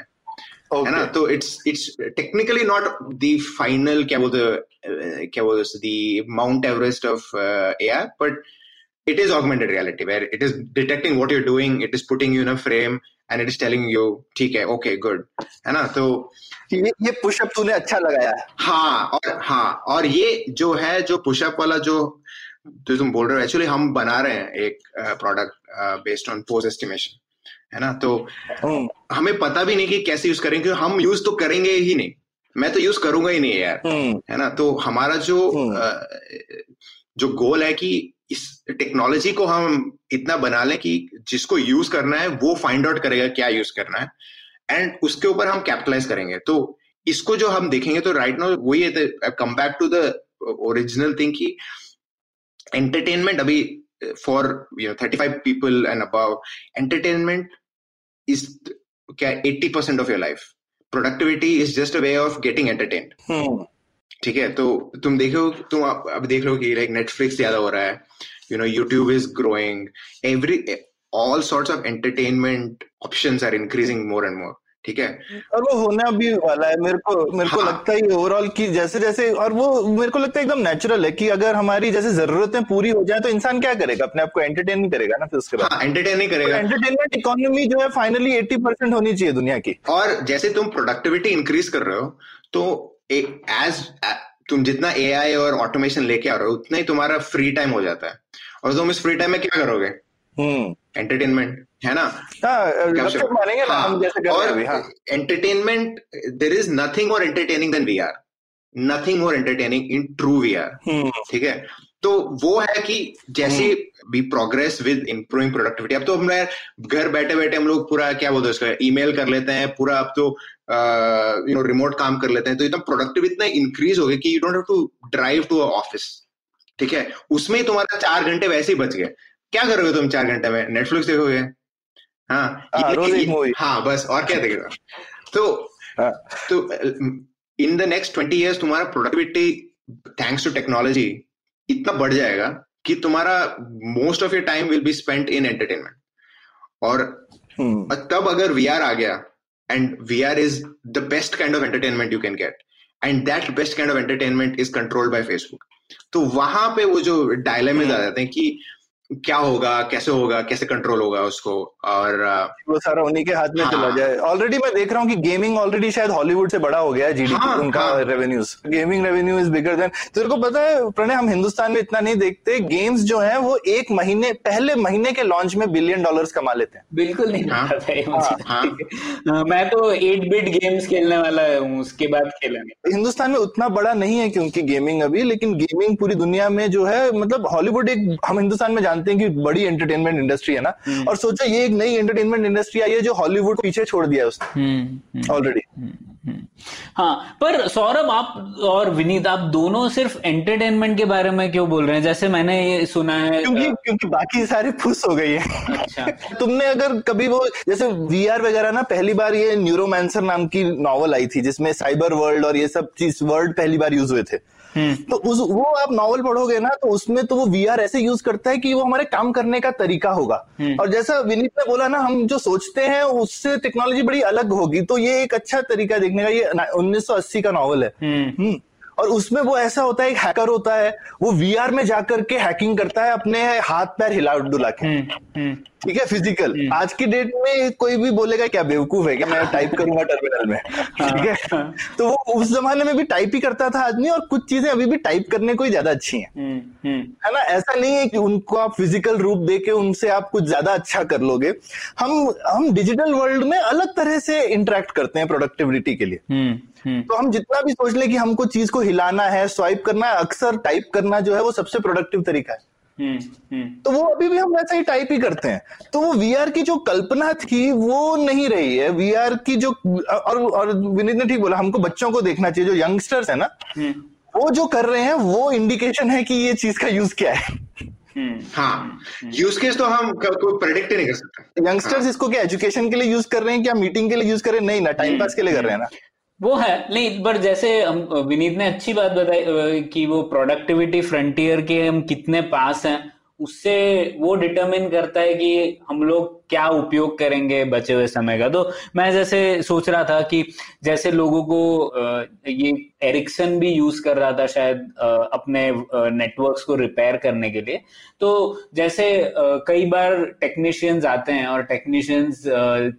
है ना। तो it's technically not the final क्या बोलते the Mount Everest of AR, but it is augmented reality where it is detecting what you're doing, it is putting you in a frame and it is telling you theek hai, okay good, है ना। तो ये push up तूने अच्छा लगाया है। हाँ और ये जो है जो पुश अप वाला जो तुम बोल रहे हो, एक्चुअली हम बना रहे हैं एक product based on pose estimation, है ना, तो हमें पता भी नहीं कि कैसे यूज करें, क्योंकि हम यूज तो करेंगे ही नहीं, मैं तो यूज करूंगा ही नहीं यार, है ना। तो हमारा जो गोल है कि इस टेक्नोलॉजी को हम इतना बना लें कि जिसको यूज करना है वो फाइंड आउट करेगा क्या यूज करना है, एंड उसके ऊपर हम कैपिटलाइज करेंगे। तो इसको जो हम देखेंगे तो राइट नाउ वही है, come back to the original thing की एंटरटेनमेंट अभी for 35 people and above, entertainment is क्या 80% of your life, productivity is just a way of getting entertained. ठीक है, तो तुम देखो, तुम अब देख लो कि लाइक नेटफ्लिक्स ज्यादा हो रहा है, you know, YouTube is growing, all sorts of entertainment options are increasing more and more. ठीक है, और वो होना भी वाला है मेरे को लगता है ओवरऑल कि जैसे जैसे, और वो मेरे को लगता है एकदम नेचुरल है कि अगर हमारी जैसे जरूरतें पूरी हो जाए तो इंसान क्या करेगा, अपने आप को एंटरटेन नहीं करेगा ना, फिर उसके बाद एंटरटेन नहीं करेगा। एंटरटेनमेंट इकोनॉमी जो है फाइनली 80% होनी चाहिए दुनिया की। और जैसे तुम प्रोडक्टिविटी इंक्रीज कर रहे हो तो एज तुम जितना एआई और ऑटोमेशन लेके आ रहे हो उतना ही तुम्हारा फ्री टाइम हो जाता है, और तुम इस फ्री टाइम में क्या करोगे, एंटरटेनमेंट, है ना। और entertainment, there is nothing more entertaining than VR, nothing more entertaining in true VR. ठीक है, तो वो है कि जैसे भी प्रोग्रेस विद इंप्रूविंग प्रोडक्टिविटी, अब तो हम घर बैठे बैठे हम लोग पूरा क्या बोलते हैं उसका, ईमेल कर लेते हैं पूरा, अब तो यू नो रिमोट काम कर लेते हैं, तो एकदम प्रोडक्टिव इतना इंक्रीज हो गया कि you don't have to drive to a office. ठीक है, उसमें ही तुम्हारा 4 घंटे वैसे ही बच गए, क्या करोगे तुम 4 घंटे में, नेटफ्लिक्स देखोगे, हाँ बस, और क्या देखेगा। तो इन द नेक्स्ट 20 years तुम्हारा प्रोडक्टिविटी थैंक्स टू टेक्नोलॉजी इतना बढ़ जाएगा कि तुम्हारा most of your time will be spent in entertainment. और तब अगर वीआर आ गया, and VR is the best kind of entertainment you can get, and that best kind of entertainment is controlled by Facebook. तो वहां पे वो जो डायलेमास आ जाते हैं कि क्या होगा, कैसे कंट्रोल होगा उसको, और वो सारा उन्हीं के हाथ में चला जाए। ऑलरेडी मैं देख रहा हूँ कि गेमिंग ऑलरेडी शायद हॉलीवुड से बड़ा हो गया है जीडीपी, उनका revenues, gaming revenue is bigger than. तेरे को पता है प्रणय, हम हिंदुस्तान में इतना नहीं देखते, गेम्स जो है वो एक महीने पहले महीने के लॉन्च में $1 billion कमा लेते हैं। बिल्कुल नहीं पता है, मैं तो 8-bit गेम्स खेलने वाला हूँ, उसके बाद खेला नहीं। हिंदुस्तान में उतना बड़ा नहीं है क्योंकि गेमिंग अभी, लेकिन गेमिंग पूरी दुनिया में जो है, मतलब हॉलीवुड एक, हम हिंदुस्तान में कि बड़ी एंटरटेनमेंट इंडस्ट्री है ना, और सोचो ये एक नई एंटरटेनमेंट इंडस्ट्री आई है जो हॉलीवुड को पीछे छोड़ दिया है उसने ऑलरेडी। हाँ, पर सौरभ आप और विनीत, आप दोनों सिर्फ एंटरटेनमेंट के बारे में क्यों बोल रहे हैं? जैसे मैंने ये सुना है क्योंकि बाकी सारे फुस हो गई है। अच्छा। तुमने अगर कभी वो जैसे वीआर वगैरह ना, पहली बार ये न्यूरोमैंसर नाम की नॉवल आई थी जिसमें साइबर वर्ल्ड और ये सब चीज वर्ड पहली बार यूज हुए थे, तो वो आप नॉवल पढ़ोगे ना तो उसमें तो वो वीआर ऐसे यूज करता है कि वो हमारे काम करने का तरीका होगा। और जैसा विनीत ने बोला ना, हम जो सोचते हैं उससे टेक्नोलॉजी बड़ी अलग होगी, तो ये एक अच्छा तरीका देखने का। ये 1980 का नॉवल है। और उसमें वो ऐसा होता है, एक हैकर होता है, वो वीआर में जाकर के हैकिंग करता है अपने हाथ पैर हिला डुला के। ठीक है, फिजिकल। आज की डेट में कोई भी बोलेगा क्या बेवकूफ है क्या, मैं टाइप करूंगा टर्मिनल में। ठीक है, तो वो उस जमाने में भी टाइप ही करता था आदमी, और कुछ चीजें अभी भी टाइप करने को ही ज्यादा अच्छी हैं, है ना। ऐसा नहीं है कि उनको आप फिजिकल रूप देके उनसे आप कुछ ज्यादा अच्छा कर लोगे। हम डिजिटल वर्ल्ड में अलग तरह से इंटरेक्ट करते हैं प्रोडक्टिविटी के लिए। तो हम जितना भी सोच ले कि हमको चीज को हिलाना है, स्वाइप करना है, अक्सर टाइप करना जो है वो सबसे प्रोडक्टिव तरीका है। तो वो अभी भी हम वैसा ही टाइप ही करते हैं। तो वो वीआर की जो कल्पना थी वो नहीं रही है। वीआर की जो, और विनीत ने ठीक बोला, हमको बच्चों को देखना चाहिए, जो यंगस्टर्स है ना, वो जो कर रहे हैं वो इंडिकेशन है कि ये चीज का यूज क्या है। हाँ, यूज केस तो हम प्रेडिक्ट नहीं कर सकते। यंगस्टर्स इसको क्या एजुकेशन के लिए यूज कर रहे हैं, क्या मीटिंग के लिए यूज कर रहे हैं? नहीं ना, टाइम पास के लिए कर रहे हैं ना, वो है नहीं। पर जैसे विनीत ने अच्छी बात बताई कि वो प्रोडक्टिविटी फ्रंटियर के हम कितने पास हैं, उससे वो डिटरमिन करता है कि हम लोग क्या उपयोग करेंगे बचे हुए समय का। तो मैं जैसे सोच रहा था कि जैसे लोगों को ये एरिक्सन भी यूज कर रहा था शायद अपने नेटवर्क्स को रिपेयर करने के लिए, तो जैसे कई बार टेक्नीशियंस आते हैं और टेक्नीशियंस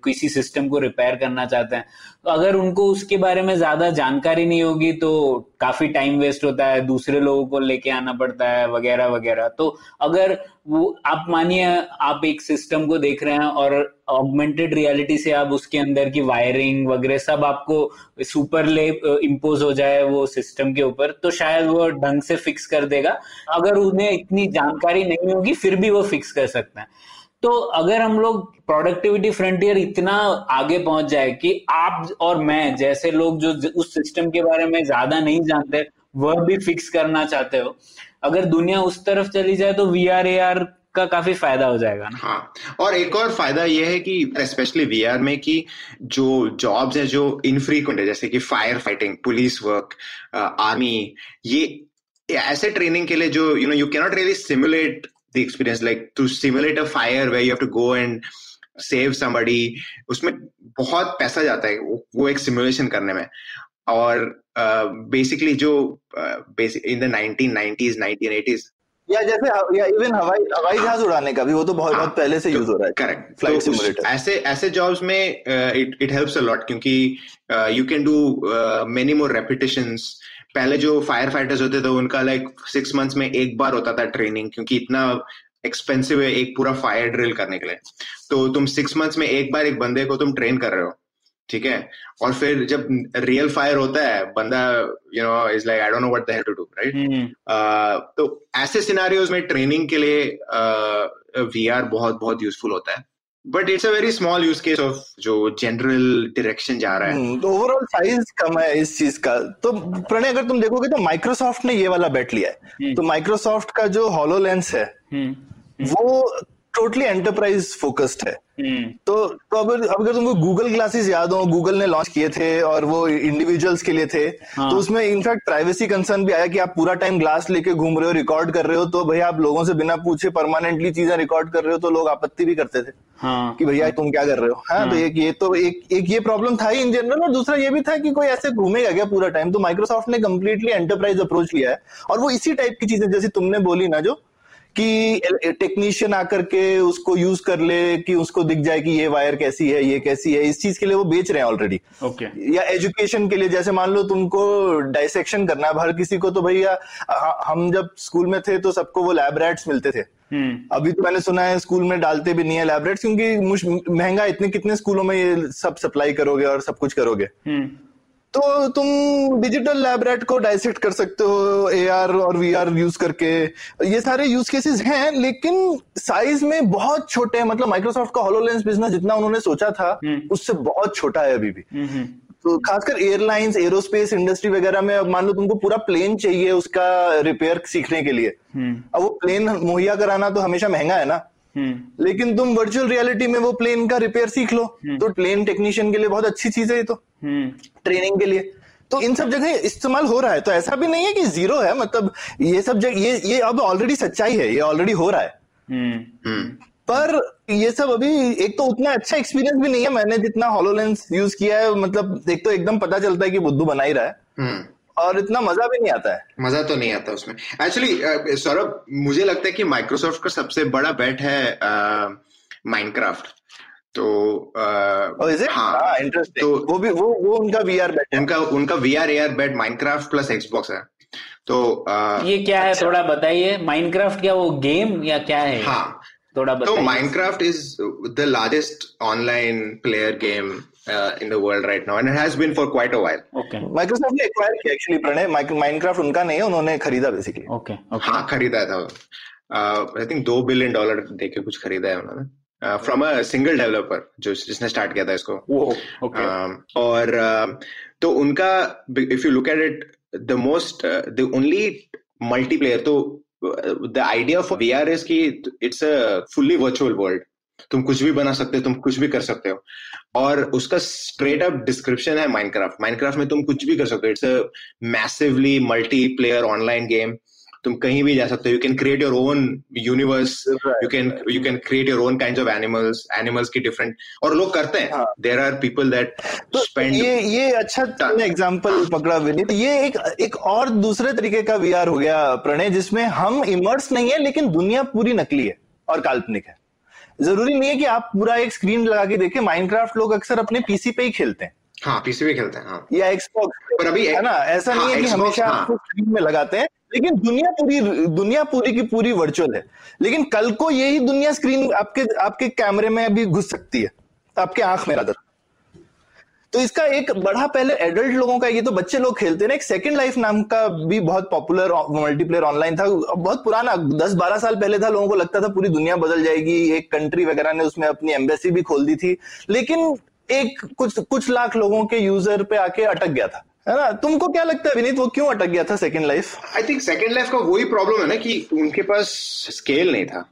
किसी सिस्टम को रिपेयर करना चाहते हैं, तो अगर उनको उसके बारे में ज्यादा जानकारी नहीं होगी तो काफी टाइम वेस्ट होता है, दूसरे लोगों को लेके आना पड़ता है वगैरह वगैरह। तो अगर वो आप मानिए आप एक सिस्टम को देख रहे हैं और ऑगमेंटेड रियलिटी से आप उसके अंदर की वायरिंग वगैरह सब आपको सुपरले इम्पोज हो जाए वो सिस्टम के ऊपर, तो शायद वो ढंग से फिक्स कर देगा। अगर उन्हें इतनी जानकारी नहीं होगी फिर भी वो फिक्स कर सकते हैं। तो अगर हम लोग प्रोडक्टिविटी फ्रंटियर इतना आगे पहुंच जाए कि आप और मैं जैसे लोग जो उस सिस्टम के बारे में ज्यादा नहीं जानते वह भी फिक्स करना चाहते हो, अगर दुनिया उस तरफ चली जाए तो वीआर एआर का काफी फायदा हो जाएगा ना। हाँ, और एक और फायदा यह है कि स्पेशली वीआर में कि जो जॉब्स है जो इनफ्रीक्वेंट है जैसे कि fire fighting, police work, army, ये ऐसे ट्रेनिंग के लिए जो you know you can not really simulate the experience, like to simulate a fire where you have to go and save somebody, उसमें बहुत पैसा जाता है वो एक सिमुलेशन करने में। और बेसिकली जो इन द 1990s 1980s या जैसे या इवन हवाई जहाज उड़ाने का भी वो तो बहुत बहुत पहले से यूज हो रहा है। Correct, flight simulator. ऐसे जॉब्स में इट हेल्प्स अ लॉट क्योंकि you can do many more repetitions. पहले जो फायर फाइटर्स होते थे उनका लाइक 6 months में एक बार होता था ट्रेनिंग, क्योंकि इतना एक्सपेंसिव है एक पूरा फायर ड्रिल करने के लिए। तो तुम 6 months में एक बार एक बंदे को तुम ट्रेन कर रहे हो, ठीक है, और फिर जब रियल फायर होता है बंदा you know is like I don't know what the hell to do, right. तो ऐसे सिनेरियोज में ट्रेनिंग के लिए वीआर बहुत बहुत यूजफुल होता है, but it's a very small use case of जो जनरल डायरेक्शन जा रहा है। तो ओवरऑल साइज कम है इस चीज का। तो प्रणय अगर तुम देखोगे तो माइक्रोसॉफ्ट ने ये वाला बैट लिया है। तो माइक्रोसॉफ्ट का जो हॉलोलेंस है वो टोटली एंटरप्राइज फोकस्ड है। तो अगर तुमको गूगल ग्लासेस याद हो, गूगल ने लॉन्च किए थे और वो इंडिविजुअल्स के लिए थे। हाँ। तो उसमें इनफैक्ट प्राइवेसी कंसर्न भी आया कि आप पूरा टाइम ग्लास लेके घूम रहे हो, रिकॉर्ड कर रहे हो, तो भैया आप लोगों से बिना पूछे परमानेंटली चीजें रिकॉर्ड कर रहे हो, तो लोग आपत्ति भी करते थे। हाँ। कि भैया तुम क्या कर रहे हो। हाँ। तो एक ये प्रॉब्लम था ही इन जनरल, और दूसरा ये भी था कि कोई ऐसे घूमेगा क्या पूरा टाइम। तो माइक्रोसॉफ्ट ने कम्प्लीटली एंटरप्राइज अप्रोच लिया है, और वो इसी टाइप की चीजें जैसे तुमने बोली ना, जो कि टेक्नीशियन आकर के उसको यूज कर ले, कि उसको दिख जाए कि ये वायर कैसी है, ये कैसी है, इस चीज के लिए वो बेच रहे हैं ऑलरेडी। ओके। या एजुकेशन के लिए, जैसे मान लो तुमको डाइसेक्शन करना है हर किसी को, तो भैया हम जब स्कूल में थे तो सबको वो लैब रैट्स मिलते थे। अभी तो मैंने सुना है स्कूल में डालते भी नहीं है लैब रैट्स, क्योंकि महंगा, इतने कितने स्कूलों में ये सब सप्लाई करोगे और सब कुछ करोगे। तो तुम डिजिटल लैबोरेटरी को डाइसेक्ट कर सकते हो एआर और वीआर यूज करके। ये सारे यूज केसेस हैं, लेकिन साइज में बहुत छोटे हैं। मतलब माइक्रोसॉफ्ट का हॉलोलेंस बिजनेस जितना उन्होंने सोचा था उससे बहुत छोटा है अभी भी। तो खासकर एयरलाइंस, एरोस्पेस इंडस्ट्री वगैरह में, अब मान लो तुमको पूरा प्लेन चाहिए उसका रिपेयर सीखने के लिए, अब वो प्लेन मुहैया कराना तो हमेशा महंगा है ना। लेकिन तुम वर्चुअल रियलिटी में वो प्लेन का रिपेयर सीख लो, तो प्लेन टेक्नीशियन के लिए बहुत अच्छी चीज है ये। तो ट्रेनिंग के लिए तो इन सब जगह इस्तेमाल हो रहा है। तो ऐसा भी नहीं है कि जीरो है, मतलब ये सब जगह ये अब ऑलरेडी सच्चाई है, ये ऑलरेडी हो रहा है। पर ये सब अभी एक तो उतना अच्छा एक्सपीरियंस भी नहीं है। मैंने जितना हॉलोलेंस यूज किया है, मतलब एक तो एकदम पता चलता है कि बुद्धू बना ही रहा है, और इतना मजा भी नहीं आता है। मजा तो नहीं आता उसमें एक्चुअली। सौरभ, मुझे लगता है कि माइक्रोसॉफ्ट का सबसे बड़ा बेट है माइनक्राफ्ट। तो हाँ, इंटरेस्टिंग। तो वो उनका वीआर बेट है। उनका VR AR bet Minecraft plus Xbox है। तो ये क्या है, थोड़ा बताइए। माइनक्राफ्ट क्या वो गेम या क्या है? हाँ, थोड़ा बताइए। तो Minecraft is the largest online player game in the world right now, and it has been for quite a while. Okay. Microsoft ने acquire किया actually, प्रणय। Minecraft उनका नहीं है, उन्होंने खरीदा basically. Okay. हाँ, खरीदा था। I think $2 billion देके कुछ खरीदा है उन्होंने, from a single developer जो जिसने start किया था इसको। Okay. और तो उनका, if you look at it, the only multiplayer, तो the idea for VR is कि it's a fully virtual world. तुम कुछ भी बना सकते हो, तुम कुछ भी कर सकते हो, और उसका स्ट्रेट अप डिस्क्रिप्शन है माइनक्राफ्ट। माइनक्राफ्ट में तुम कुछ भी कर सकते हो। It's a massively multiplayer online game. तुम कहीं भी जा सकते हो। You can create your own universe, you can create your own kinds of animals की डिफरेंट, और लोग करते हैं। There are people that spend. ये अच्छा एग्जांपल पकड़ा विनीत। ये एक और दूसरे तरीके का वीआर हो गया प्रणय, जिसमें हम इमर्स नहीं है, लेकिन दुनिया पूरी नकली है और काल्पनिक है। जरूरी नहीं है कि आप पूरा एक स्क्रीन लगा के देखें। माइनक्राफ्ट लोग अक्सर अपने पीसी पे ही खेलते हैं। हाँ, पीसी पे खेलते हैं। हाँ, या एक्सबॉक्स पर अभी है ना। ऐसा नहीं है कि हमेशा आपको स्क्रीन में लगाते हैं। लेकिन दुनिया पूरी की पूरी वर्चुअल है, लेकिन कल को यही दुनिया स्क्रीन आपके कैमरे में अभी घुस सकती है, आपके आंख में रादर। तो इसका एक बड़ा पहले एडल्ट लोगों का, ये तो बच्चे लोग खेलते ना, एक सेकंड लाइफ नाम का भी बहुत पॉपुलर मल्टीप्लेयर ऑनलाइन था, बहुत पुराना, 10-12 साल पहले था। लोगों को लगता था पूरी दुनिया बदल जाएगी, एक कंट्री वगैरह ने उसमें अपनी एम्बेसी भी खोल दी थी, लेकिन एक कुछ लाख लोगों के यूजर पे आके अटक गया था, है ना। तुमको क्या लगता है विनीत, वो क्यों अटक गया था second life? I think second life का वही प्रॉब्लम है ना कि उनके पास स्केल नहीं था,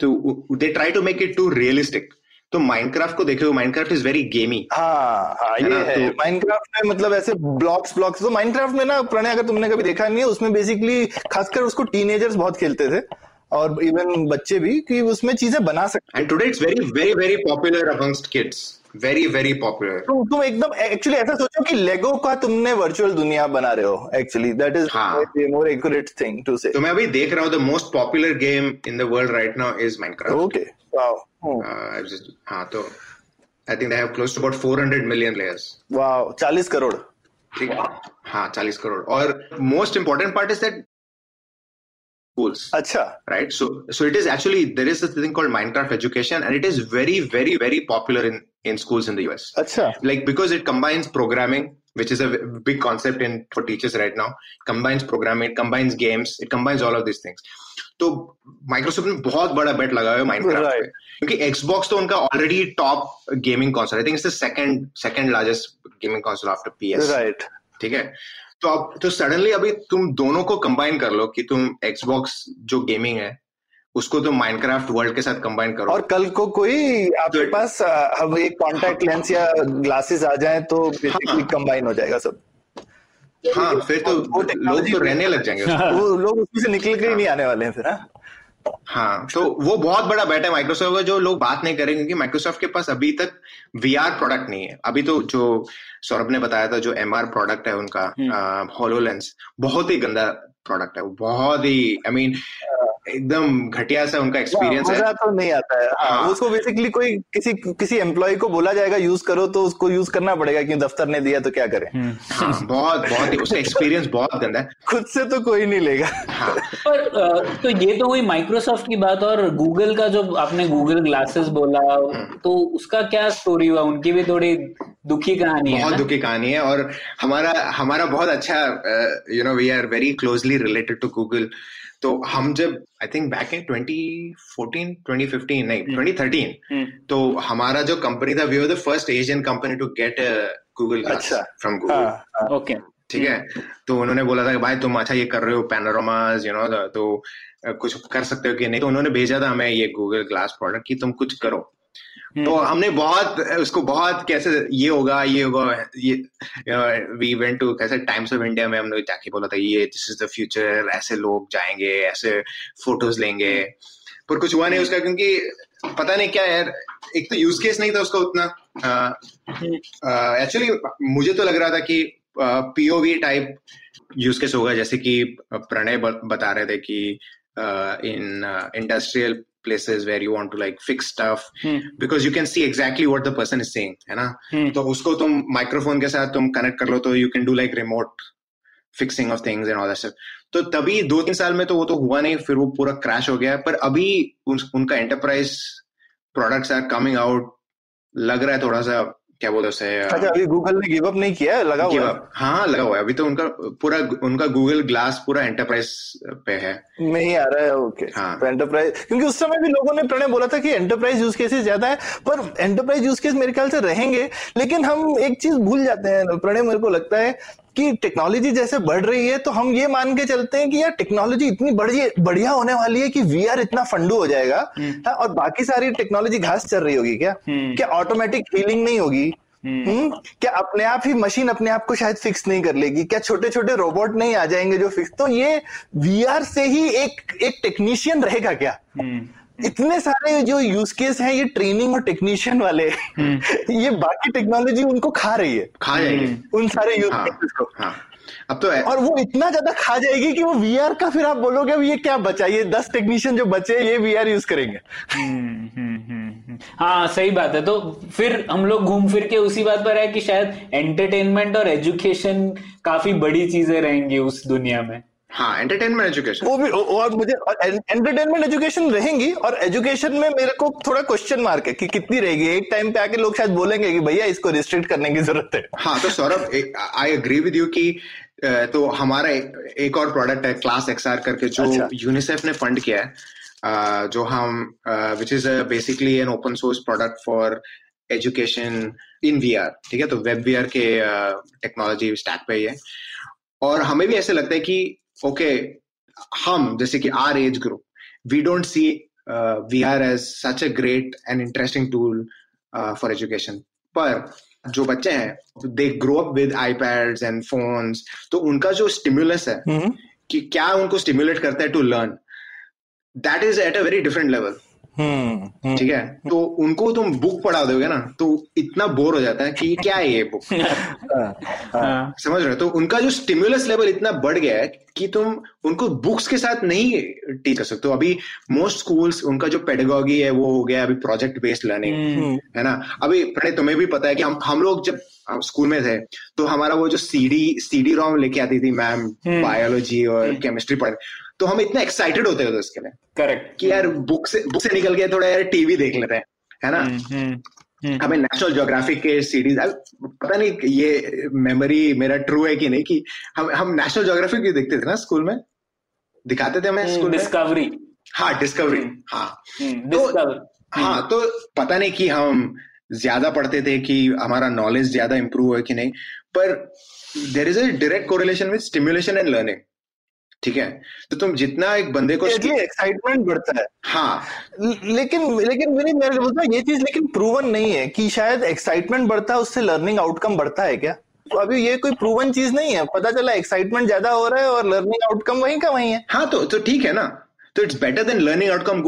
तो they try to make it too realistic. तो माइनक्राफ्ट को देखे, माइनक्राफ्ट इज वेरी गेमी। हाँ, ये है। माइनक्राफ्ट में मतलब ऐसे ब्लॉक्स। तो माइनक्राफ्ट में ना, प्रणय, अगर तुमने कभी देखा नहीं है, उसमें बेसिकली खासकर उसको टीनेजर्स बहुत खेलते थे और इवन बच्चे भी, कि उसमें चीजें बना सकते। And today it's very very very popular amongst kids, very very popular. तुम एकदम एक्चुअली ऐसा सोचो कि लेगो का तुमने वर्चुअल दुनिया बना रहे हो, actually that is more accurate thing to say. तो मैं अभी देख रहा हूँ, the most popular game in the world right now is Minecraft. Okay, wow. हाँ, तो I think they have close to about 400 million players. Wow, 40 crore. ठीक है, हाँ, 40 करोड़। और most important part is that schools. Achha. Right. So it is actually, there is this thing called Minecraft education, and it is very, very, very popular in schools in the US. Achha. Like, because it combines programming, which is a big concept for teachers right now. It combines programming, it combines games, it combines all of these things. So Microsoft ने बहुत बड़ा bet लगाया है Minecraft पे, क्योंकि Xbox तो उनका already top gaming console. I think it's the second largest gaming console after PS. Right. ठीक है, तो सडनली अभी तुम दोनों को कंबाइन कर लो कि तुम एक्सबॉक्स जो गेमिंग है उसको तुम माइनक्राफ्ट वर्ल्ड के साथ कंबाइन करो, और कल को कोई आपके पास अब एक कांटेक्ट लेंस या ग्लासेस आ जाए तो बेसिकली कंबाइन हो जाएगा सब। हाँ, फिर तो लोग तो रहने लग जाएंगे, वो लोग उसमें से निकल के ही नहीं आने वाले हैं फिर। हाँ, तो वो बहुत बड़ा बैट है माइक्रोसॉफ्ट का, जो लोग बात नहीं करेंगे, क्योंकि माइक्रोसॉफ्ट के पास अभी तक VR प्रोडक्ट नहीं है। अभी तो जो सौरभ ने बताया था, जो MR प्रोडक्ट है उनका, होलोलेंस, बहुत ही गंदा प्रोडक्ट है वो, बहुत ही एकदम घटिया सा उनका एक्सपीरियंस है, मजा तो नहीं आता है। हाँ, उसको बेसिकली कोई किसी एम्प्लॉय को बोला जाएगा यूज करो, तो उसको यूज करना पड़ेगा, क्योंकि दफ्तर ने दिया तो क्या करें। हाँ, बहुत उसका एक्सपीरियंस बहुत गंदा है, खुद से तो कोई नहीं लेगा। हाँ, पर तो ये तो हुई माइक्रोसॉफ्ट की बात। और गूगल का, जो आपने गूगल ग्लासेस बोला, तो उसका क्या स्टोरी हुआ? उनकी भी थोड़ी दुखी कहानी है, बहुत दुखी कहानी है। और हमारा बहुत अच्छा, you know, we are very closely related to Google. तो हम जब आई थिंक बैक इन 2013, तो हमारा जो कंपनी था, we were the first Asian company to get Google glass from Google. Okay, ठीक है। तो उन्होंने बोला था भाई तुम अच्छा ये कर रहे हो, पैनोरामास, यू नो, तो कुछ कर सकते हो कि नहीं। तो उन्होंने भेजा था हमें ये गूगल ग्लास प्रोडक्ट कि तुम कुछ करो। तो हमने बहुत कैसे ये होगा, वी वेंट टू कैसे टाइम्स ऑफ इंडिया में हमने जाके बोला था ये दिस इज द फ्यूचर, ऐसे लोग जाएंगे, ऐसे फोटोज लेंगे, पर कुछ हुआ नहीं उसका, क्योंकि पता नहीं क्या यार, एक तो यूज केस नहीं था उसका उतना। एक्चुअली मुझे तो लग रहा था कि POV टाइप यूज केस होगा, जैसे कि प्रणय बता रहे थे कि in industrial places where you want to like fix stuff because you can see exactly what the person is saying, है ना। तो उसको तुम microphone के साथ तुम connect कर लो, तो you can do like remote fixing of things and all that stuff। तो तभी 2-3 साल में तो वो तो हुआ नहीं, फिर वो पूरा crash हो गया। पर अभी उनका enterprise products are coming out, लग रहा है थोड़ा सा, क्या बोलते उसे, अच्छा अभी गूगल ने गिव अप नहीं किया, लगा हुआ है। हाँ, लगा हुआ है अभी तो, उनका गूगल ग्लास पूरा एंटरप्राइज पे है, नहीं आ रहा है। ओके, हाँ, एंटरप्राइज, क्योंकि उस समय भी लोगों ने, प्रणय बोला था कि एंटरप्राइज यूज केसेस ज्यादा है, पर एंटरप्राइज यूज केस मेरे ख्याल से रहेंगे। लेकिन हम एक चीज भूल जाते हैं प्रणय, मेरे को लगता है कि टेक्नोलॉजी जैसे बढ़ रही है, तो हम ये मान के चलते हैं कि यार टेक्नोलॉजी इतनी बढ़िया होने वाली है कि VR इतना फंडू हो जाएगा, और बाकी सारी टेक्नोलॉजी घास चल रही होगी। क्या ऑटोमेटिक हीलिंग नहीं होगी? क्या अपने आप ही मशीन अपने आप को शायद फिक्स नहीं कर लेगी? क्या छोटे छोटे रोबोट नहीं आ जाएंगे जो फिक्स? तो ये VR से ही एक टेक्नीशियन रहेगा क्या? इतने सारे जो यूज केस हैं, ये ट्रेनिंग और टेक्नीशियन वाले, ये बाकी टेक्नोलॉजी उनको खा जाएगी उन सारे यूज केसेस को। हाँ, अब तो, और वो इतना ज्यादा खा जाएगी कि वो VR का, फिर आप बोलोगे अब ये क्या बचा, ये 10 टेक्नीशियन जो बचे ये VR यूज करेंगे। हाँ, सही बात है। तो फिर हम लोग घूम फिर के उसी बात पर है कि शायद एंटरटेनमेंट और एजुकेशन काफी बड़ी चीजें रहेंगी उस दुनिया में। हाँ एंटरटेनमेंट एजुकेशन वो भी, और मुझे एंटरटेनमेंट एजुकेशन रहेंगी और एजुकेशन में मेरे को थोड़ा क्वेश्चन मार्क है कि कितनी रहेगी। एक टाइम पे आके लोग शायद बोलेंगे कि भैया इसको रिस्ट्रिक्ट करने की जरूरत है। हाँ तो Saurabh I agree with you कि तो हमारा एक और प्रोडक्ट है क्लास XR करके जो यूनिसेफ ने फंड किया है, जो हम which is basically an open source product for education in VR, ठीक है। तो वेब VR के टेक्नोलॉजी स्टैक पे ही है और हमें भी ऐसे लगता है कि हम जैसे कि our age group we don't see VR as such a great and interesting tool for education, पर जो बच्चे हैं they grow up with iPads and phones, तो उनका जो स्टिमुलस है कि क्या उनको स्टिमुलेट करता है to learn that is at a very different level, ठीक है। तो उनको तुम बुक पढ़ा दोगे ना तो इतना बोर हो जाता है कि क्या है ये बुक, समझ रहे हो। तो उनका जो स्टिमुलस लेवल इतना बढ़ गया है कि तुम उनको बुक्स के साथ नहीं टीच कर सकते हो। अभी मोस्ट स्कूल्स उनका जो पेडागॉजी है वो हो गया अभी प्रोजेक्ट बेस्ड लर्निंग, है ना। अभी प्रणय तुम्हें भी पता है कि हम लोग जब स्कूल में थे तो हमारा वो जो सीडी रोम लेके आती थी मैम बायोलॉजी और केमिस्ट्री पढ़, तो हम इतना एक्साइटेड होते थे उसके लिए, करेक्ट, कि यार बुक से निकल के थोड़ा यार टीवी देख लेते हैं, है ना। हमें नेशनल ज्योग्राफिक के सीरीज, पता नहीं ये मेमोरी मेरा ट्रू है कि नहीं, कि हम नेशनल ज्योग्राफिक भी देखते थे ना स्कूल में, दिखाते थे हमें स्कूल में डिस्कवरी। तो पता नहीं कि हम ज्यादा पढ़ते थे कि हमारा नॉलेज ज्यादा इंप्रूव है कि नहीं, पर there is a direct correlation with stimulation and learning, ठीक है। तो तुम जितना एक बंदे को एक्साइटमेंट बढ़ता है, हाँ, लेकिन मेरे बोलता है ये चीज लेकिन प्रूवन नहीं है कि शायद एक्साइटमेंट बढ़ता है उससे लर्निंग आउटकम बढ़ता है क्या। तो अभी ये कोई प्रूवन चीज नहीं है, पता चला एक्साइटमेंट ज्यादा हो रहा है और लर्निंग आउटकम वहीं का वहीं है। हाँ तो ठीक है ना, तो it's better than learning outcome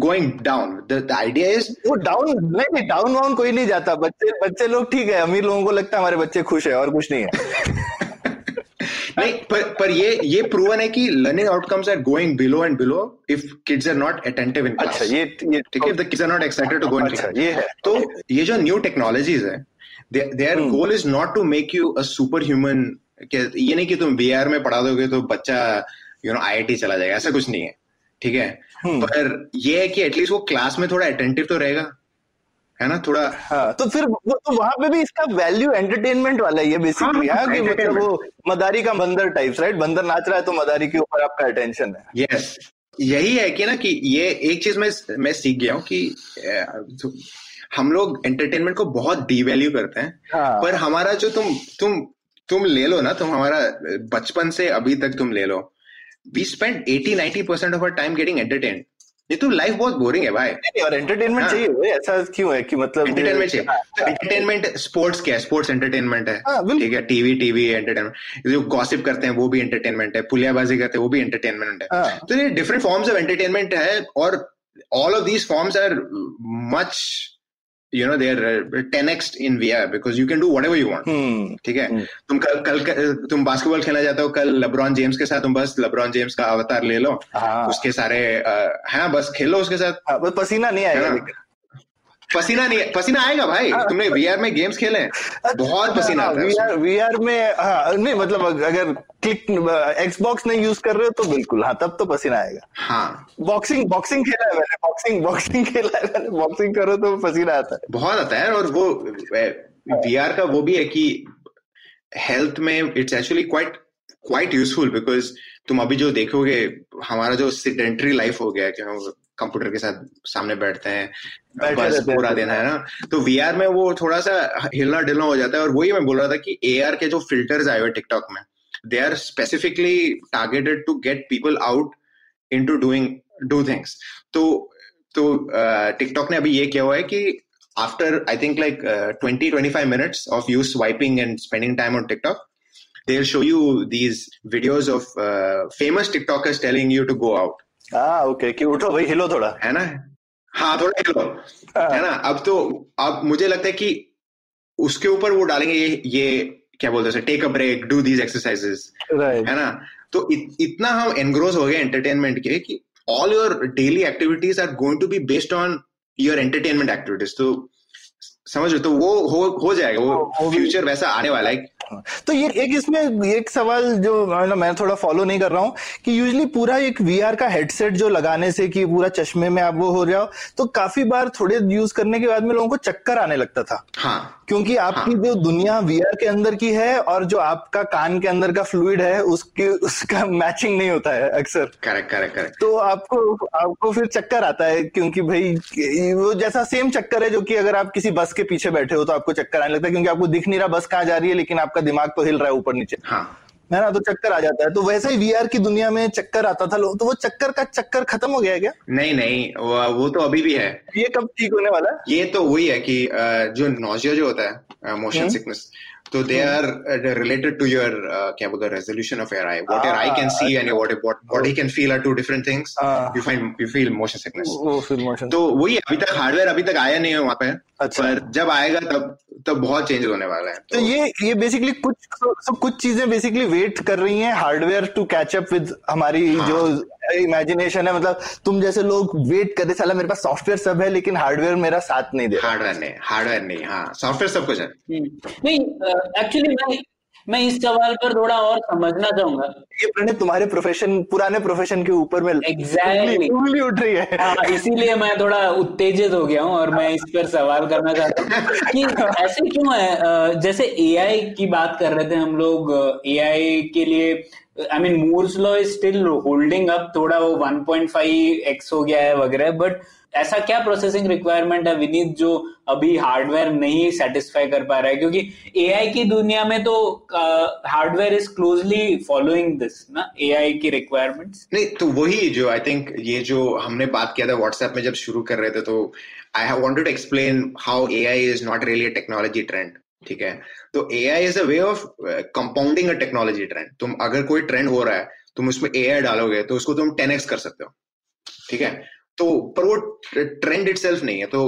going down. The idea is वो डाउन कोई नहीं जाता, बच्चे लोग ठीक है, अमीर लोगों को लगता है हमारे बच्चे खुश है और कुछ नहीं है। नहीं पर ये प्रूवन है कि learning outcomes are going below and below if kids are not attentive in class. अच्छा ये ठीक है, the kids are not excited to go in class, ये है। तो ये जो न्यू टेक्नोलॉजीज है their goal is not to make you a super human. ये नहीं कि तुम VR में पढ़ा दोगे तो बच्चा यू नो IIT चला जाएगा, ऐसा कुछ नहीं है, ठीक है। पर ये है कि एटलीस्ट वो क्लास में थोड़ा अटेंटिव तो रहेगा, है ना, थोड़ा। हाँ, तो फिर तो वहां पे भी इसका वैल्यू एंटरटेनमेंट वाला ही है बेसिकली। हाँ, कि मतलब वो मदारी का बंदर टाइप्स, राइट, बंदर नाच रहा है तो मदारी के ऊपर आपका अटेंशन है। यस, यही है कि ना, कि ये एक चीज मैं सीख गया हूँ कि हम लोग एंटरटेनमेंट को बहुत डिवैल्यू करते हैं। हाँ, पर हमारा जो तुम ले लो ना, तुम हमारा बचपन से अभी तक तुम ले लो, we spend 80-90% of our time getting entertained. ये तो लाइफ बहुत बोरिंग है भाई। नहीं, और एंटरटेनमेंट चाहिए, ऐसा क्यों है कि मतलब एंटरटेनमेंट चाहिए। एंटरटेनमेंट स्पोर्ट्स क्या है, स्पोर्ट्स एंटरटेनमेंट है, ठीक है। टीवी एंटरटेनमेंट, जो गॉसिप करते हैं वो भी एंटरटेनमेंट है, पुलियाबाजी करते हैं वो भी एंटरटेनमेंट है। तो ये डिफरेंट फॉर्म्स ऑफ एंटरटेनमेंट है और all of these forms are much you know they are 10x in VR because you can do whatever you want, ठीक है। तुम कल तुम बास्केटबॉल खेलना चाहते हो, कल LeBron James के साथ तुम बस LeBron James का अवतार ले लो, उसके सारे हाँ बस खेलो उसके साथ, बस पसीना नहीं आएगा। पसीना आएगा भाई, तुमने VR में गेम्स खेले हैं, बहुत पसीना आता है VR में। हाँ, नहीं मतलब अगर Xbox नहीं यूज कर रहे हो तो बिल्कुल, हाँ तब तो पसीना आएगा। हाँ, बॉक्सिंग खेला है मैंने, बॉक्सिंग खेला है मैंने, बॉक्सिंग करो तो पसीना आता है, बहुत आता है। और वो VR का वो भी है कि हेल्थ में it's actually quite useful because तुम अभी जो देखोगे हमारा जो सिडेंटरी लाइफ हो गया कि कंप्यूटर के साथ सामने बैठते हैं बस पूरा दिन, है ना। तो VR में वो थोड़ा सा हिलना ढिलना हो जाता है। और वही मैं बोल रहा था कि AR के जो फिल्टर्स आए हुए TikTok में, they are specifically targeted to get people out into do things. तो TikTok ने अभी ये किया हुआ है कि after I think like 20-25 minutes of you swiping and spending time on TikTok, they'll show you these videos of famous TikTokers telling you to go out. Ah, okay. कि उठो भाई, हिलो थोड़ा, है ना। हाँ, थोड़ा हिलो, है ना। अब मुझे लगता है कि उसके ऊपर वो डालेंगे ये क्या बोलते हैं, take a break, do these exercises, है ना। तो इतना हम एनग्रोस हो गए एंटरटेनमेंट के कि all your daily activities are going to be based on your entertainment activities. तो समझ लो, तो वो हो जाएगा, वो फ्यूचर वैसा आने वाला है। तो ये एक इसमें एक सवाल जो मैं थोड़ा फॉलो नहीं कर रहा हूँ कि यूजली पूरा एक वीआर का हेडसेट जो लगाने से कि पूरा चश्मे में आप वो हो रहा हो, तो काफी बार थोड़े यूज करने के बाद में लोगों को चक्कर आने लगता था। हाँ, क्योंकि आपकी जो दुनिया वीआर के अंदर की है और जो आपका कान के अंदर का फ्लूइड है उसका मैचिंग नहीं होता है अक्सर। करेक्ट। तो आपको फिर चक्कर आता है, क्योंकि भाई वो जैसा सेम चक्कर है जो कि अगर आप किसी बस के पीछे बैठे हो तो आपको चक्कर आने लगता है, क्योंकि आपको दिख नहीं रहा बस कहाँ जा रही है, लेकिन आपका दिमाग तो हिल रहा है ऊपर नीचे। हाँ, है ना, तो चक्कर आ जाता है। तो वैसे ही वीआर की दुनिया में चक्कर आता था लोग, तो वो चक्कर का चक्कर खत्म हो गया है क्या? नहीं, वो तो अभी भी है। ये कब ठीक होने वाला है? ये तो वही है कि जो नॉजिया जो होता है, मोशन सिकनेस, तो they are related to your क्या बोलते हैं, resolution of your eye. What your eye can see and what body can feel are two different things. You feel motion sickness. तो वही अभी तक हार्डवेयर अभी तक आया नहीं है वहां पे। अच्छा, पर जब आएगा तब बहुत चेंज होने वाला है। तो ये बेसिकली कुछ चीजें बेसिकली वेट कर रही हैं hardware to catch up with हमारी जो इमेजिनेशन है। मतलब तुम जैसे लोग वेट कर रहे, साला मेरे पास सॉफ्टवेयर सब है लेकिन हार्डवेयर मेरा साथ नहीं दे रहा। हार्डवेयर नहीं, हाँ, सॉफ्टवेयर सब कुछ है। नहीं, एक्चुअली मैं इस सवाल पर थोड़ा और समझना चाहूंगा। ये प्रणय तुम्हारे पुराने प्रोफेशन के ऊपर में एग्जैक्टली उंगली उठ रही है। हाँ, इसीलिए मैं थोड़ा उत्तेजित हो गया हूँ और मैं इस पर सवाल करना चाहता हूँ कि ऐसे क्यों है। जैसे एआई की बात कर रहे थे हम लोग, एआई के लिए I mean Moore's law is still holding up, थोड़ा वो 1.5x हो गया है वगैरह, बट ऐसा क्या प्रोसेसिंग रिक्वायरमेंट है विनीत जो अभी हार्डवेयर नहीं सेटिस्फाई कर पा रहा है? क्योंकि एआई की दुनिया में तो hardware is closely following this ना, एआई की रिक्वायरमेंट्स। नहीं तो वही जो आई थिंक ये जो हमने बात किया था व्हाट्सएप में जब शुरू कर रहे थे, तो I have wanted to explain how AI is not really a technology trend. ठीक है, तो AI is a way of compounding a technology trend. तुम अगर कोई ट्रेंड हो रहा है तुम उसमें एआई डालोगे तो उसको तुम 10x कर सकते हो। ठीक है, तो पर वो ट्रेंड इटसेल्फ नहीं है। तो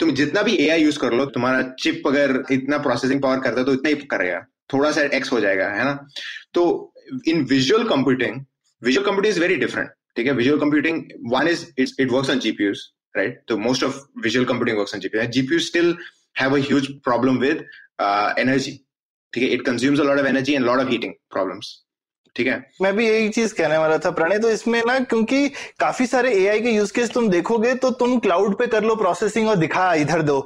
तुम जितना भी एआई यूज कर लो, तुम्हारा चिप अगर इतना प्रोसेसिंग पावर करता है तो इतना ही करेगा, थोड़ा सा एक्स हो जाएगा, है ना। तो in visual computing is very different. ठीक है, visual computing one is it works on GPUs, right? तो most of visual computing works on GPUs. GPU still have a huge problem with energy. ठीक है, it consumes a lot of energy and lot of heating problems. ठीक है, मैं भी यही चीज कहने वाला था प्रणय। तो इसमें ना, क्योंकि काफी सारे एआई के यूज केस तुम देखोगे तो तुम क्लाउड पे कर लो प्रोसेसिंग और दिखा इधर दो,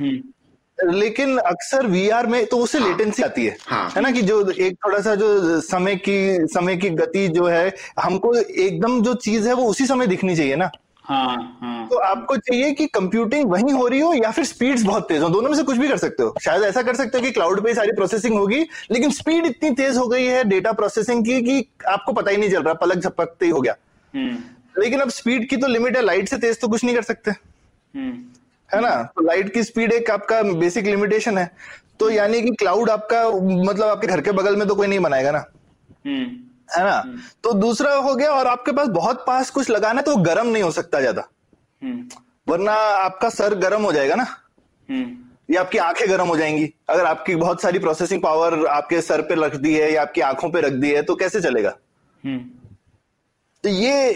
लेकिन अक्सर वीआर में तो उससे लेटेंसी आती है। हाँ, है ना, कि जो एक थोड़ा सा जो समय की गति जो है, हमको एकदम जो चीज है वो उसी समय दिखनी चाहिए ना। हाँ, तो आपको चाहिए कि कंप्यूटिंग वहीं हो रही हो या फिर स्पीड्स बहुत तेज हो, दोनों में से कुछ भी कर सकते हो। शायद ऐसा कर सकते हो कि क्लाउड पे सारी प्रोसेसिंग होगी लेकिन स्पीड इतनी तेज हो गई है डेटा प्रोसेसिंग की कि आपको पता ही नहीं चल रहा, पलक झपकते ही हो गया। लेकिन अब स्पीड की तो लिमिट है, लाइट से तेज तो कुछ नहीं कर सकते, है ना। तो लाइट की स्पीड एक आपका बेसिक लिमिटेशन है। तो यानी कि क्लाउड आपका मतलब आपके घर के बगल में तो कोई नहीं बनाएगा ना, है ना। तो दूसरा हो गया, और आपके पास बहुत पास कुछ लगाना है तो वो गर्म नहीं हो सकता ज्यादा, वरना आपका सर गर्म हो जाएगा ना, या आपकी आंखें गर्म हो जाएंगी। अगर आपकी बहुत सारी प्रोसेसिंग पावर आपके सर पे रख दी है या आपकी आंखों पे रख दी है तो कैसे चलेगा। तो ये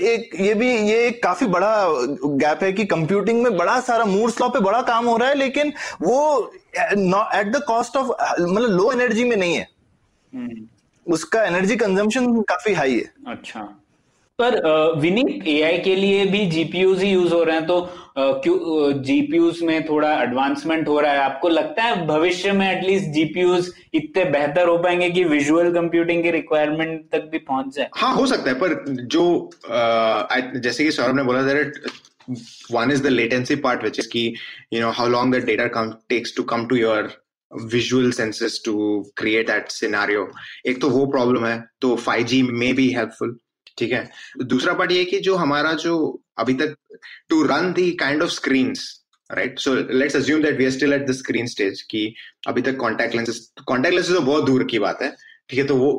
एक काफी बड़ा गैप है कि कंप्यूटिंग में बड़ा सारा मूर्स लॉ पे बड़ा काम हो रहा है, लेकिन वो एट द कॉस्ट ऑफ, मतलब लो एनर्जी में नहीं है, उसका एनर्जी कंजम्पशन काफी हाई है। अच्छा, पर विनीत एआई के लिए भी जीपीयूज ही यूज हो रहे हैं, तो क्यों जीपीयूज में थोड़ा एडवांसमेंट हो रहा है? आपको लगता है भविष्य में एटलीस्ट जीपीयूज इतने बेहतर हो पाएंगे कि विजुअल कंप्यूटिंग की रिक्वायरमेंट तक भी पहुंच जाए? हाँ, हो सकता है, पर जो जैसे कि सौरभ ने बोला, one is the latency part which is key you know how long the data takes to come to your visual senses to create that scenario. एक तो वो problem है, तो 5G may be helpful. ठीक है, दूसरा part ये कि जो हमारा जो अभी तक to run the kind of screens, right? So let's assume that we are still at the screen stage कि अभी तक contact lenses तो बहुत दूर की बात है। ठीक है, तो वो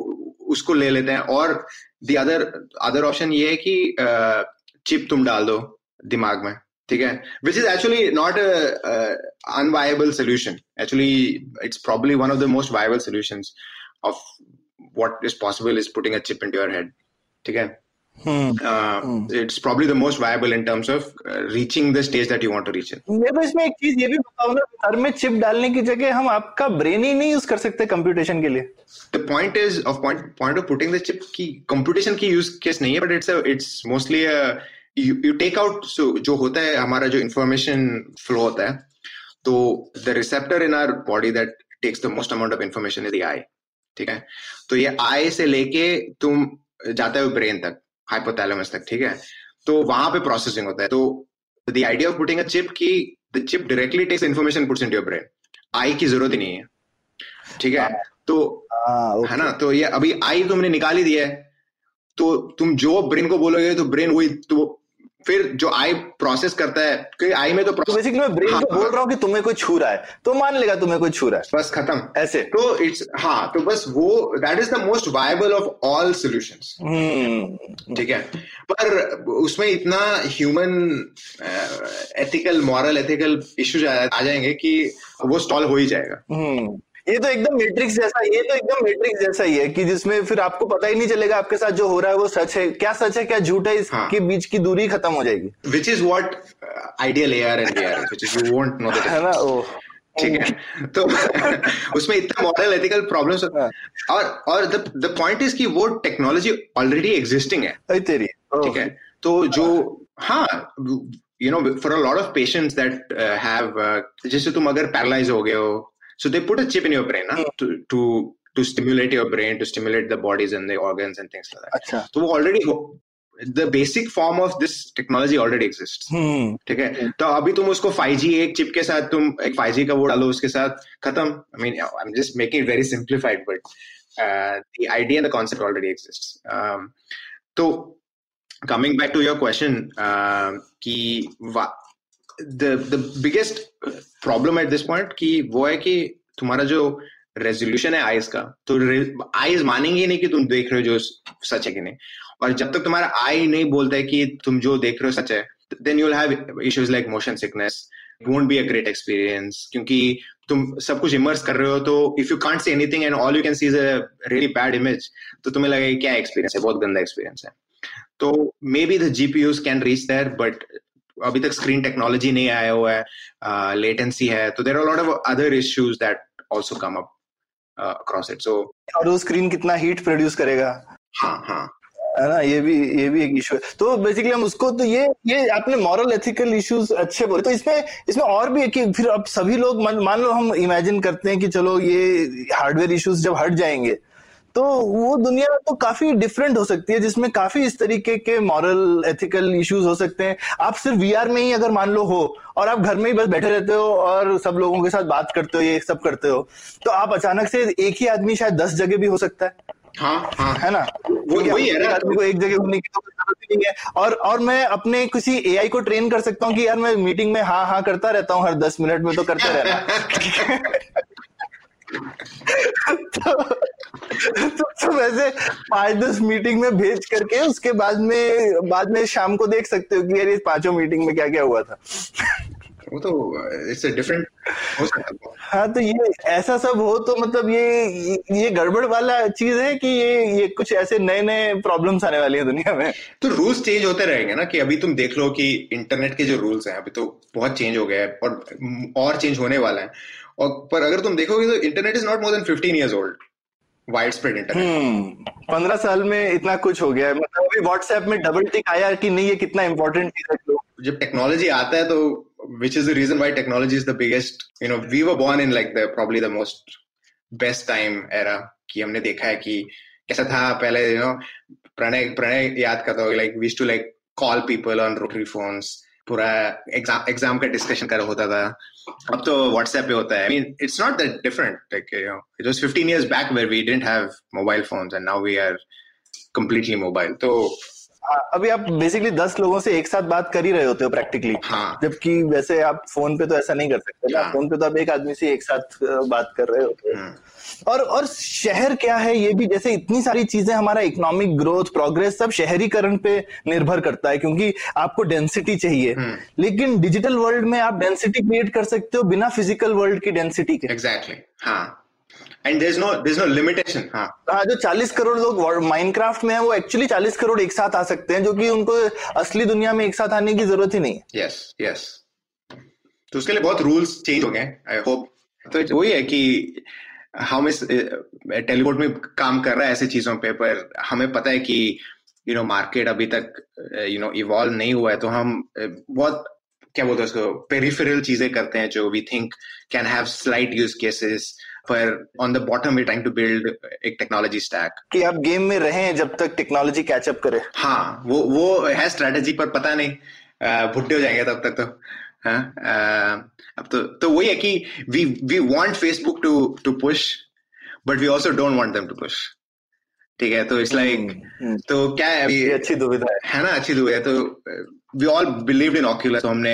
उसको ले लेते हैं, और the other option ये है कि chip तुम डाल दो दिमाग में। ठीक है, which is actually not a unviable solution. Actually, it's probably one of the most viable solutions of what is possible is putting a chip into your head. ठीक है, It's probably the most viable in terms of reaching the stage that you want to reach in. मैं तो इसमें एक चीज ये भी बताऊंगा, सर में चिप डालने की जगह हम आपका ब्रेन ही नहीं यूज कर सकते कंप्यूटेशन के लिए. The point is of point of putting the chip की computation की use case नहीं है, but it's mostly a you take out. So जो होता है हमारा जो information flow होता है, तो the receptor in our body that takes the most amount of information is the eye. ठीक है, तो ये eye से लेके तुम जाता है ब्रेन तक, हाइपोथैलेमस तक, ठीक है, तो वहां पे प्रोसेसिंग होता है. तो the idea of putting a chip की the chip directly takes information puts into your brain, eye की जरूरत ही नहीं है, ठीक है. तो है ना, तो ये अभी आई तुमने निकाल ही दिया है, तो तुम जो ब्रेन को बोलोगे तो ब्रेन वही, तो फिर जो आई प्रोसेस करता है, क्योंकि आई में तो बेसिकली मैं ब्रेन को बोल रहा हूँ कि तुम्हें कोई छू रहा है, तो मान लेगा तुम्हें कोई छू रहा है, बस खत्म ऐसे. तो इट्स तो बस वो that is the most viable of all solutions, ठीक है. पर उसमें इतना human ethical moral ethical issues आ जाएंगे कि वो स्टॉल हो ही जाएगा. ये तो एकदम मैट्रिक्स जैसा ही है कि जिसमें फिर आपको पता ही नहीं चलेगा आपके साथ जो हो रहा है वो सच है क्या झूठ है, इसके बीच की दूरी खत्म हो जाएगी. Which is what ideal AR and VR, which is you won't know the difference, ठीक है. तो उसमें इतना मॉरल एथिकल प्रॉब्लम्स होता है, और द पॉइंट इज कि वो टेक्नोलॉजी ऑलरेडी एग्जिस्टिंग है तेरी, ठीक है. तो जो you know for a lot of patients that have, जैसे तुम अगर पैरालाइज हो गए हो, so they put a chip in your brain to stimulate your brain, to stimulate the bodies and the organs and things like that. Achha. So already the basic form of this technology already exists. ठीक है, तो अभी तुम उसको 5G एक chip के साथ, तुम एक 5G का वो डालो उसके साथ, खत्म. I mean, I'm just making it very simplified, but the idea and the concept already exists. So coming back to your question, कि the biggest problem at this point कि वो है कि तुम्हारा जो resolution है eyes का, तो eyes मानेंगे नहीं कि तुम देख रहे हो जो सच है कि नहीं, और जब तक तुम्हारा eye नहीं बोलता है कि तुम जो देख रहे हो सच है, then you'll have issues like motion sickness. It won't be a great experience क्योंकि तुम सब कुछ immerse कर रहे हो, तो if you can't see anything and all you can see is a really bad image, तो तुम्हें लगेगा क्या experience है, बहुत गंदा experience है. तो maybe the GPUs can reach there, but अभी तक स्क्रीन टेक्नोलॉजी नहीं आया हुआ है, लेटेंसी है, तो there are lot of other issues that also come up across it. So और वो स्क्रीन कितना हीट प्रोड्यूस करेगा, हाँ है ना, ये भी एक इशू है. तो बेसिकली हम उसको, तो ये आपने मॉरल एथिकल इश्यूज अच्छे बोले. तो इसमें और भी है कि फिर अब सभी लोग मान लो हम इमेजिन करते हैं कि चलो ये हार्डवेयर इश्यूज जब हट जाएंगे तो वो दुनिया तो काफी डिफरेंट हो सकती है, जिसमें काफी इस तरीके के मॉरल एथिकल इश्यूज हो सकते हैं. आप सिर्फ वीआर में ही अगर मान लो हो और आप घर में ही बस बैठे रहते हो और सब लोगों के साथ बात करते हो, ये सब करते हो, तो आप अचानक से एक ही आदमी शायद 10 जगह भी हो सकता है. हाँ, है ना, वही है ना, आदमी को एक जगह होने की तो जरूरत नहीं है. और मैं अपने किसी एआई को ट्रेन कर सकता हूँ कि यार मैं मीटिंग में हाँ करता रहता हूँ, हर 10 मिनट में तो करता रहता. तो वैसे 5-10 मीटिंग में भेज करके उसके बाद में शाम को देख सकते हो कि यार ये 5 मीटिंग में क्या क्या हुआ था. वो तो इट्स डिफरेंट हो सकता है. हाँ, तो ये ऐसा सब हो तो मतलब ये गड़बड़ वाला चीज है कि ये कुछ ऐसे नए प्रॉब्लम्स आने वाले हैं दुनिया में. तो रूल्स चेंज होते रहेंगे ना, कि अभी तुम देख लो कि इंटरनेट के जो रूल्स हैं अभी तो बहुत चेंज हो गए हैं और चेंज होने वाला है. और पर अगर तुम देखोगे तो internet is not more than 15 years old. Wide spread internet 15 साल में इतना कुछ हो गया है. मतलब अभी व्हाट्सएप में डबल टिक आया कि नहीं, ये कितना इंपॉर्टेंट चीज है. जब टेक्नोलॉजी आता है तो which is the reason why technology is the biggest, you know, we were born in like probably the most best time era कि हमने देखा है कि कैसा था पहले. you know, प्रणय याद करता होगा, like we used to like call people on rotary phones, पूरा एग्जाम का डिस्कशन कर होता था, अब तो व्हाट्सएप पे होता है. I mean, it's not that different. Like, you know, it was 15 years back where we didn't have mobile phones and now we are completely mobile. तो अभी आप बेसिकली 10 लोगों से एक साथ बात कर ही रहे होते हो प्रैक्टिकली. हाँ. जबकि वैसे आप फोन पे तो ऐसा नहीं कर सकते. हाँ. फोन पे तो आप एक आदमी से एक साथ बात कर रहे होते हो. और शहर क्या है, ये भी जैसे इतनी सारी चीजें, हमारा इकोनॉमिक ग्रोथ प्रोग्रेस सब शहरीकरण पे निर्भर करता है, क्योंकि आपको डेंसिटी चाहिए. लेकिन डिजिटल वर्ल्ड में आप डेंसिटी क्रिएट कर सकते हो बिना फिजिकल वर्ल्ड की डेंसिटी के. एग्जैक्टली. हाँ, And there's no limitation. हाँ, जो 40 करोड़ लोग माइनक्राफ्ट में है वो एक्चुअली 40 करोड़ एक साथ आ सकते हैं, जो कि उनको असली दुनिया में एक साथ आने की जरूरत ही नहीं है. Yes, yes. तो उसके लिए बहुत रूल्स चेंज हो गए. आई होप तो वही है कि हम इस टेलीपोर्ट में काम कर रहा है ऐसे चीजों पर हमें पता है कि यू नो मार्केट अभी तक यू नो इवॉल्व नहीं हुआ है, तो हम बहुत क्या बोलते हैं उसको पेरिफेरल चीजें करते हैं जो we think can have slight use cases. पर on the bottom we trying to build एक टेक्नोलॉजी स्टैक कि आप गेम में रहें जब तक टेक्नोलॉजी कैचअप करे. हाँ, वो है स्ट्रेटेजी, पर पता नहीं भुट्टे हो जाएंगे तब तक. तो अब तो वही है कि we want Facebook to push but we also don't want them to push. ठीक है, तो इट्स लाइक तो क्या है, अच्छी दुविधा है ना, अच्छी दुविधा. तो we all believed in Oculus, तो हमने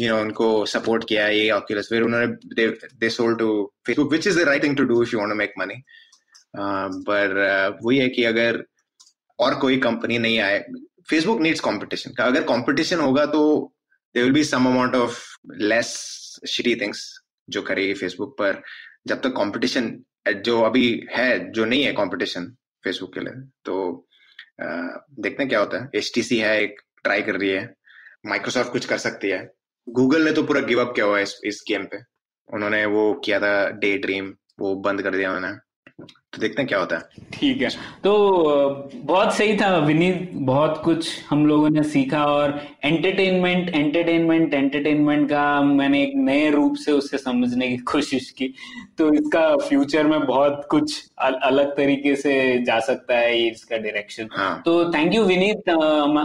यू नो उनको सपोर्ट किया ये ऑक्यूलस, फिर उन्होंने they sold to Facebook which is the right thing to do if you want to make money. पर वही है कि अगर और कोई कंपनी नहीं आए, फेसबुक नीड्स कॉम्पिटिशन. अगर कॉम्पिटिशन होगा तो there will be some amount of less shitty things जो करेगी फेसबुक. पर जब तक कंपटीशन जो अभी है, जो नहीं है कंपटीशन फेसबुक के लिए, तो देखते हैं क्या होता है. HTC है, एक ट्राई कर रही है, माइक्रोसॉफ्ट कुछ कर सकती है, गूगल ने तो पूरा गिव अप किया हुआ है इस गेम पे. उन्होंने वो किया था डे ड्रीम, वो बंद कर दिया उन्होंने, तो देखते हैं क्या होता है. ठीक है, तो बहुत सही था विनीत, बहुत कुछ हम लोगों ने सीखा और एंटरटेनमेंट का मैंने एक नए रूप से उससे समझने की कोशिश की. तो इसका फ्यूचर में बहुत कुछ अलग तरीके से जा सकता है, ये इसका डायरेक्शन. हाँ. तो थैंक यू विनीत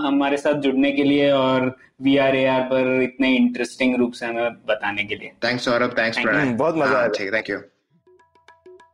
हमारे साथ जुड़ने के लिए और VRAR पर इतने इंटरेस्टिंग रूप से हमें बताने के लिए. थैंक्स सौरभ, थैंक्स प्रणय, बहुत मजा आया. ठीक, थैंक यू.